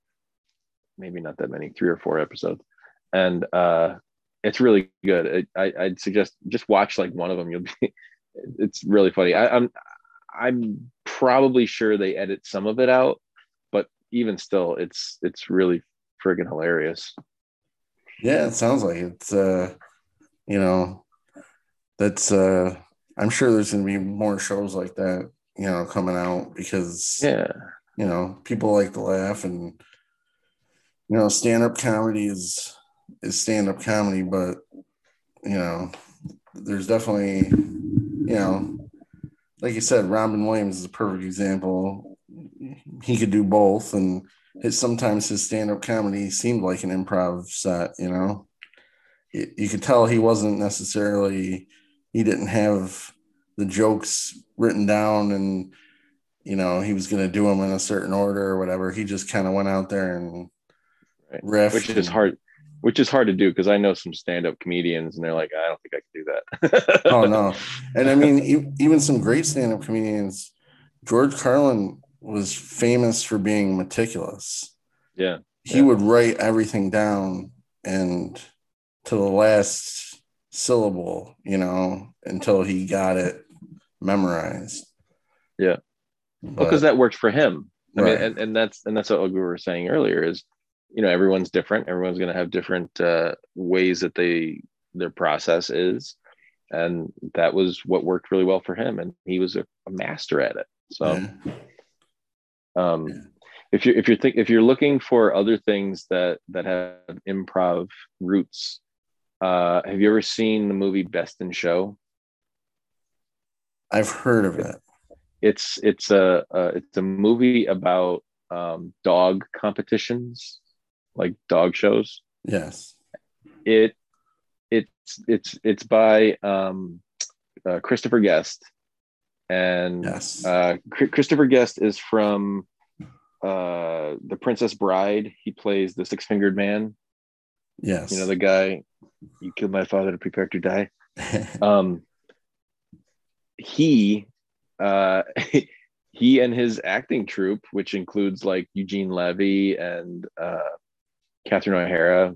maybe not that many, 3 or 4 episodes, and it's really good. I'd suggest just watch like one of them. It's really funny. I'm probably sure they edit some of it out, but even still, it's really friggin' hilarious. Yeah, it sounds like it's, you know, that's, I'm sure there's going to be more shows like that, you know, coming out because, you know, people like to laugh, and, you know, stand-up comedy is stand-up comedy, but, you know, there's definitely, you know, like you said, Robin Williams is a perfect example. He could do both, and sometimes his stand-up comedy seemed like an improv set, you know? You could tell he didn't have the jokes written down, and, you know, he was going to do them in a certain order or whatever. He just kind of went out there and riffed. Which is hard. which is hard to do because I know some stand-up comedians and they're like, I don't think I can do that. Oh, no. And I mean, even some great stand-up comedians, George Carlin was famous for being meticulous. Yeah. He would write everything down and to the last syllable, you know, until he got it memorized. Yeah. But, because that works for him. I mean, and that's what we were saying earlier is, you know, everyone's different. Everyone's going to have different ways that their process is. And that was what worked really well for him. And he was a master at it. So if you're looking for other things that have improv roots, have you ever seen the movie Best in Show? I've heard of it. It's a movie about dog competitions, like dog shows. Yes. It's by Christopher Guest, and yes. Christopher Guest is from The Princess Bride. He plays the six-fingered man. Yes. You know, the guy, you killed my father to prepare to die. He and his acting troupe, which includes like Eugene Levy and Catherine O'Hara,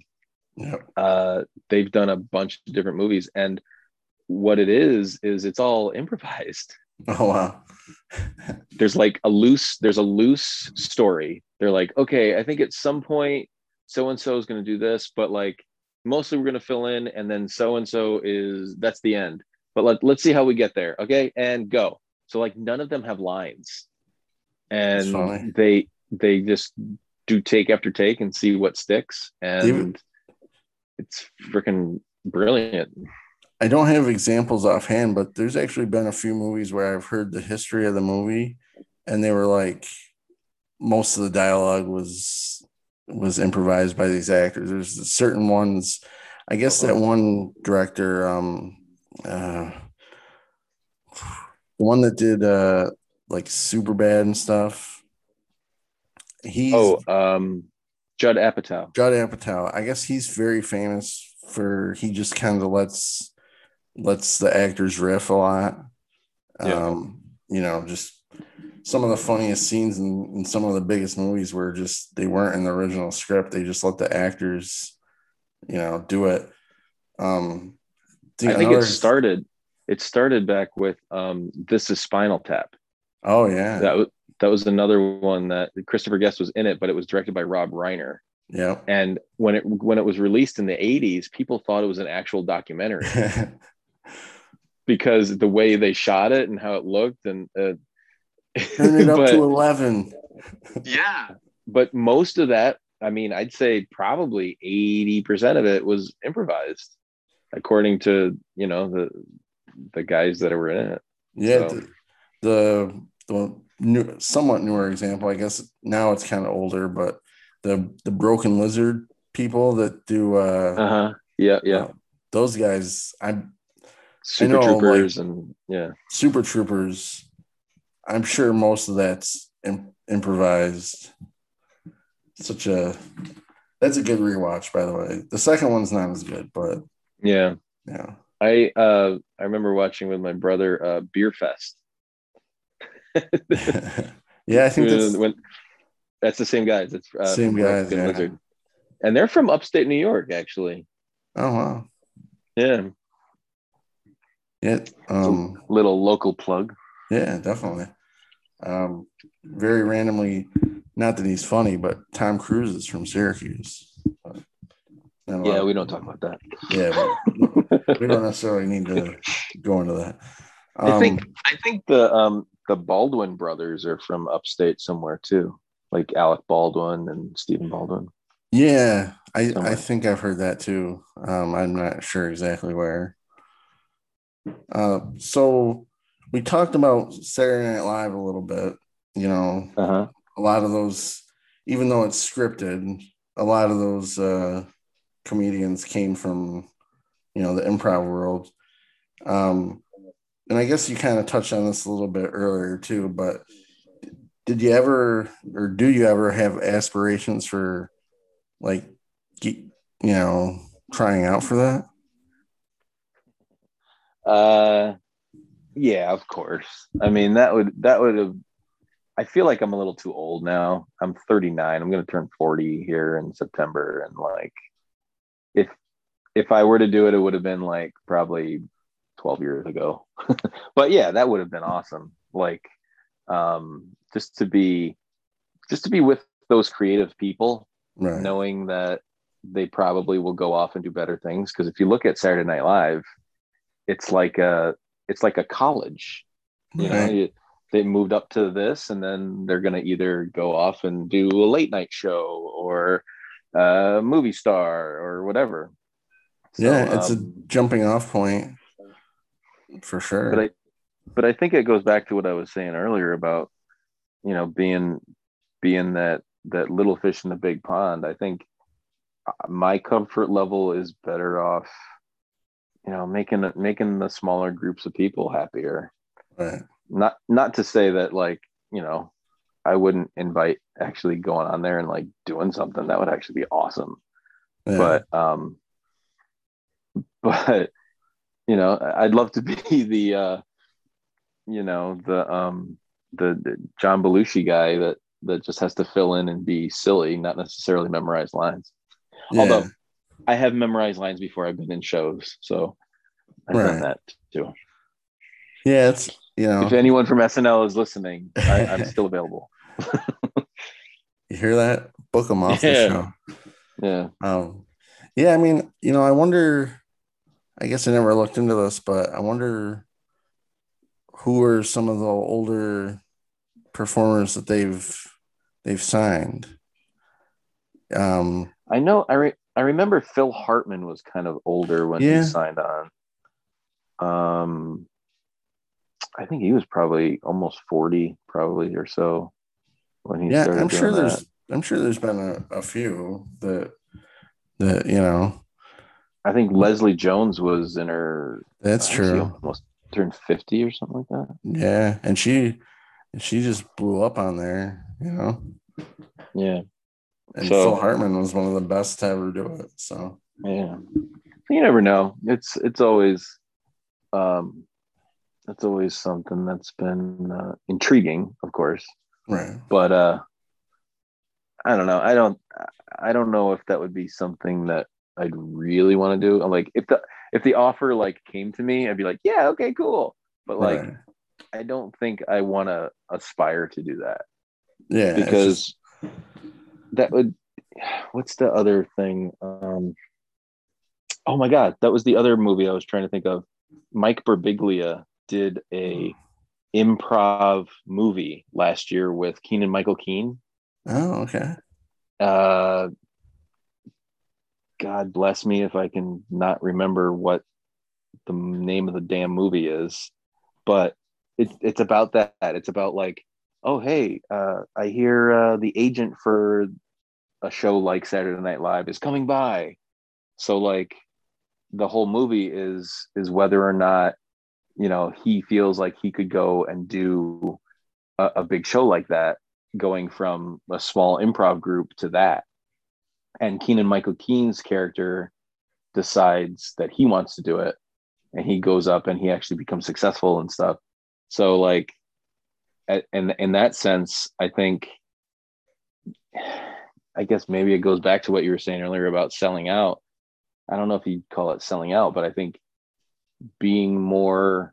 they've done a bunch of different movies. And what it is it's all improvised. Oh, wow. There's a loose story. They're like, okay, I think at some point so-and-so is going to do this, but like mostly we're going to fill in. And then so-and-so that's the end. But let's see how we get there. Okay. And go. So like none of them have lines, and they just do take after take and see what sticks. And it's freaking brilliant. I don't have examples offhand, but there's actually been a few movies where I've heard the history of the movie, and they were like, most of the dialogue was improvised by these actors. There's certain ones, I guess that one director, the one that did like Superbad and stuff. Judd Apatow. Judd Apatow. I guess he's very famous for he just kind of lets the actors riff a lot. Yeah. You know, just some of the funniest scenes in some of the biggest movies were just they weren't in the original script. They just let the actors, you know, do it. It started back with This Is Spinal Tap. Oh, yeah. That was another one that Christopher Guest was in it, but it was directed by Rob Reiner. Yeah. And when it was released in the 80s, people thought it was an actual documentary because the way they shot it and how it looked and turned it up to 11. Yeah. But most of that, I mean, I'd say probably 80% of it was improvised, according to, you know, the guys that were in it. Yeah. So. The somewhat newer example, I guess now it's kind of older, but the Broken Lizard people that do those guys, Super Troopers. I'm sure most of that's improvised. That's a good rewatch, by the way. The second one's not as good, but yeah. I remember watching with my brother Beer Fest. Yeah, I think that's the same guys. It's same guys, yeah. Lizard. And they're from upstate New York, actually. Oh wow! Yeah, yeah. Little local plug. Yeah, definitely. Very randomly, not that he's funny, but Tom Cruise is from Syracuse. Yeah, we don't talk about that. Yeah, we don't necessarily need to go into that. I think the Baldwin brothers are from upstate somewhere too, like Alec Baldwin and Stephen Baldwin. Yeah, I think I've heard that too. I'm not sure exactly where. So we talked about Saturday Night Live a little bit. You know, a lot of those, even though it's scripted, a lot of those. Comedians came from, you know, the improv world, and I guess you kind of touched on this a little bit earlier too, but do you ever have aspirations for like you know, trying out for that? Yeah, of course. I mean, that would have, I feel like I'm a little too old now. I'm 39. I'm going to turn 40 here in September. And like, if I were to do it, it would have been like probably 12 years ago. But yeah, that would have been awesome. Like, just to be with those creative people, right, knowing that they probably will go off and do better things. Because if you look at Saturday Night Live, it's like a college, you right. know, they moved up to this, and then they're going to either go off and do a late night show or a movie star or whatever. So, yeah, it's a jumping off point for sure. But I think it goes back to what I was saying earlier about, you know, being that little fish in the big pond. I think my comfort level is better off, you know, making the smaller groups of people happier. Right. Not to say that, like, you know, I wouldn't invite actually going on there and like doing something that would actually be awesome. Yeah. But you know, I'd love to be the John Belushi guy that just has to fill in and be silly, not necessarily memorize lines. Yeah. Although I have memorized lines before I've been in shows, so I've done that too. Yeah, it's, you know, if anyone from SNL is listening, I'm still available. You hear that? Book them off the show. Yeah. Yeah, I mean, you know, I wonder, I guess I never looked into this, but I wonder who are some of the older performers that they've signed. I know, I remember Phil Hartman was kind of older when he signed on. I think he was probably almost 40, probably, or so when he started. I'm sure there's been a few that you know. I think Leslie Jones was in her. That's true. Almost turned 50 or something like that. Yeah, and she just blew up on there, you know. Yeah. And so, Phil Hartman was one of the best to ever do it. So yeah, you never know. It's always, that's always something that's been intriguing, of course. Right. But I don't know. I don't know if that would be something that I'd really want to do. I'm like, if the offer like came to me, I'd be like, yeah, okay, cool. But like, right, I don't think I want to aspire to do that. Yeah. Because that would, what's the other thing? Oh my God, that was the other movie I was trying to think of. Mike Birbiglia did a improv movie last year with Keegan-Michael Keen. Oh, okay. God bless me if I can not remember what the name of the damn movie is, but it's about that. It's about like, oh, hey, I hear the agent for a show like Saturday Night Live is coming by. So like, the whole movie is whether or not, you know, he feels like he could go and do a big show like that, going from a small improv group to that. And Keegan-Michael Keen's character decides that he wants to do it, and he goes up and he actually becomes successful and stuff. So like, and in that sense, I think, I guess maybe it goes back to what you were saying earlier about selling out. I don't know if you'd call it selling out, but I think being more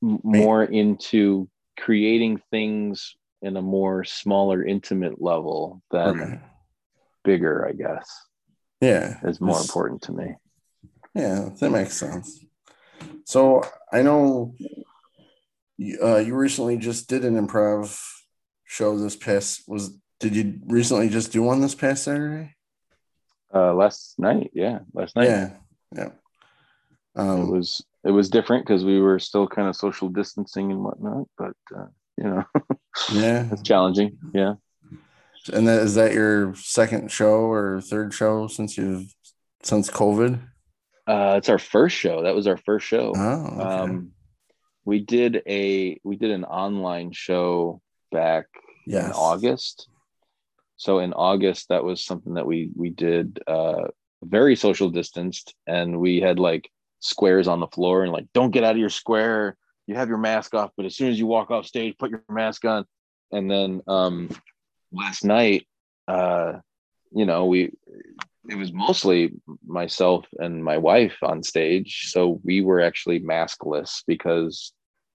into creating things in a more smaller, intimate level than bigger, I guess. Yeah. Is more important to me. Yeah, that makes sense. So I know you recently just did an improv show this past, did you recently just do one this past Saturday? Last night. Yeah. It was different because we were still kind of social distancing and whatnot, but you know, yeah, it's challenging. Yeah. And is that your second show or third show since COVID? It's our first show. That was our first show. Oh, okay. We did an online show back in August. So in August, that was something that we did very social distanced, and we had like squares on the floor and like, don't get out of your square. You have your mask off, but as soon as you walk off stage, put your mask on. And then last night, you know, it was mostly myself and my wife on stage. So we were actually maskless because,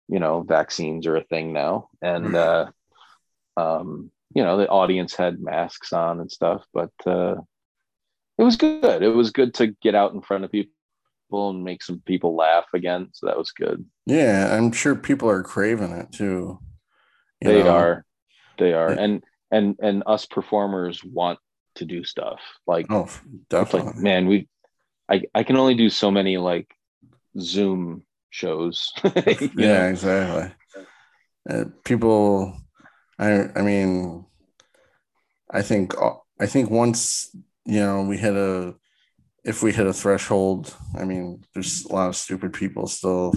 you know, vaccines are a thing now. And, you know, the audience had masks on and stuff, but it was good. It was good to get out in front of people and make some people laugh again. So that was good. Yeah. I'm sure people are craving it too. They are. And us performers want to do stuff like, oh, definitely. Like, man, I can only do so many like Zoom shows. Yeah, exactly. People, I mean, I think once, you know, if we hit a threshold, I mean, there's a lot of stupid people still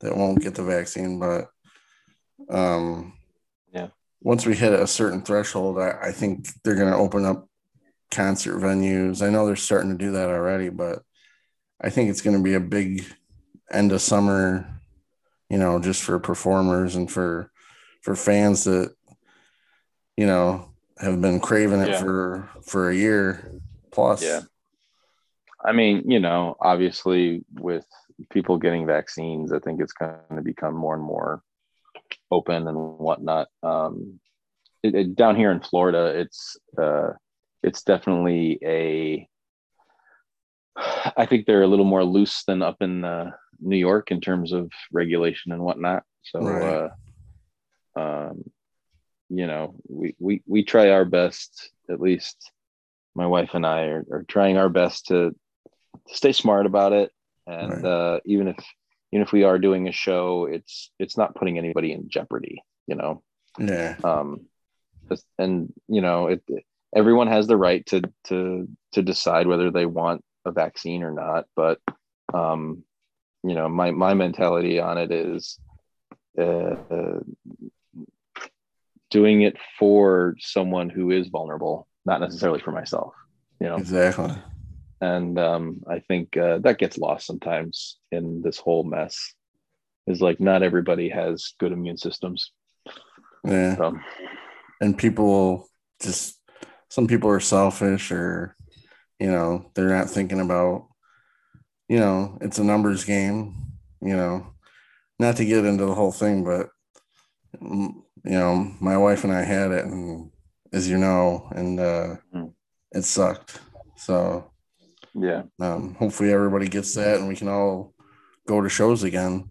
that won't get the vaccine, but yeah, once we hit a certain threshold, I think they're going to open up concert venues. I know they're starting to do that already, but I think it's going to be a big end of summer, you know, just for performers and for fans that, you know, have been craving it for a year plus. Yeah. I mean, you know, obviously with people getting vaccines, I think it's going to become more and more open and whatnot. Down here in Florida, it's definitely I think they're a little more loose than up in New York in terms of regulation and whatnot. So, right. You know, we try our best, at least my wife and I are trying our best to stay smart about it. And right. Even if we are doing a show, it's not putting anybody in jeopardy, you know? Yeah. And you know, everyone has the right to decide whether they want a vaccine or not. But, you know, my mentality on it is, doing it for someone who is vulnerable, not necessarily for myself, you know? Exactly. And I think that gets lost sometimes in this whole mess, is like not everybody has good immune systems. Yeah. So. And some people are selfish, or, you know, they're not thinking about, you know, it's a numbers game, you know, not to get into the whole thing, but, you know, my wife and I had it, and as you know, and it sucked. So yeah, hopefully everybody gets that and we can all go to shows again.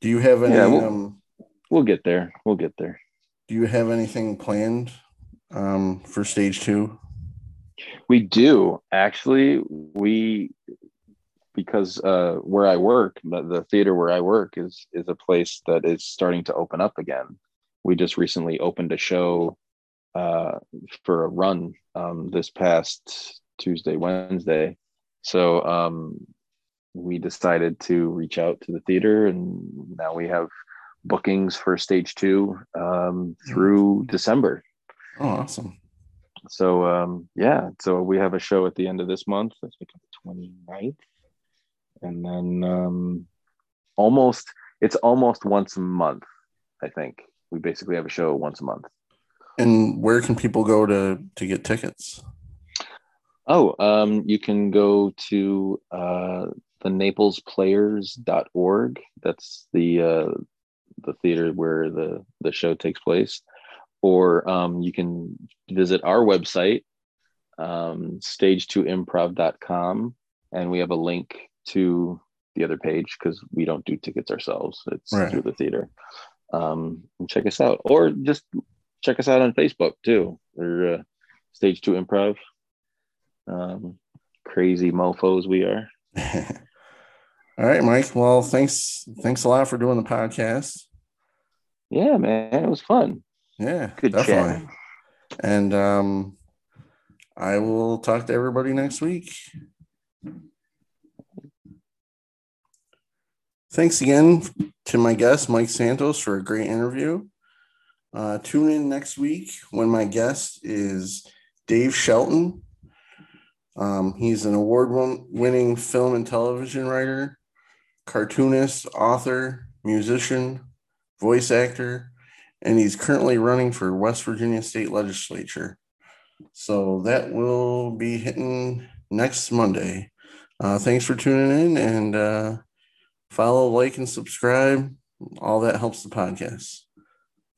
Do you have any? Yeah, we'll get there. We'll get there. Do you have anything planned for Stage 2? We do, actually. Because where I work, the theater where I work is a place that is starting to open up again. We just recently opened a show for a run this past Tuesday, Wednesday. So we decided to reach out to the theater, and now we have bookings for Stage 2 through December. Oh, awesome. So so we have a show at the end of this month. That's like the 29th. And then it's almost once a month, I think. We basically have a show once a month. And where can people go to get tickets? Oh, you can go to the NaplesPlayers.org. That's the theater where the show takes place. Or you can visit our website, stage2improv.com, and we have a link to the other page because we don't do tickets ourselves. It's right through the theater. And check us out, or just check us out on Facebook too, or Stage 2 Improv. Crazy mofos we are. All right, Mike. Well, thanks a lot for doing the podcast. Yeah, man, it was fun. Yeah, good definitely. Chat. And I will talk to everybody next week. Thanks again to my guest, Mike Santos, for a great interview. Tune in next week when my guest is Dave Shelton. He's an award-winning film and television writer, cartoonist, author, musician, voice actor, and he's currently running for West Virginia State Legislature. So that will be hitting next Monday. Thanks for tuning in, and follow, like, and subscribe. All that helps the podcast.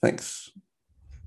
Thanks.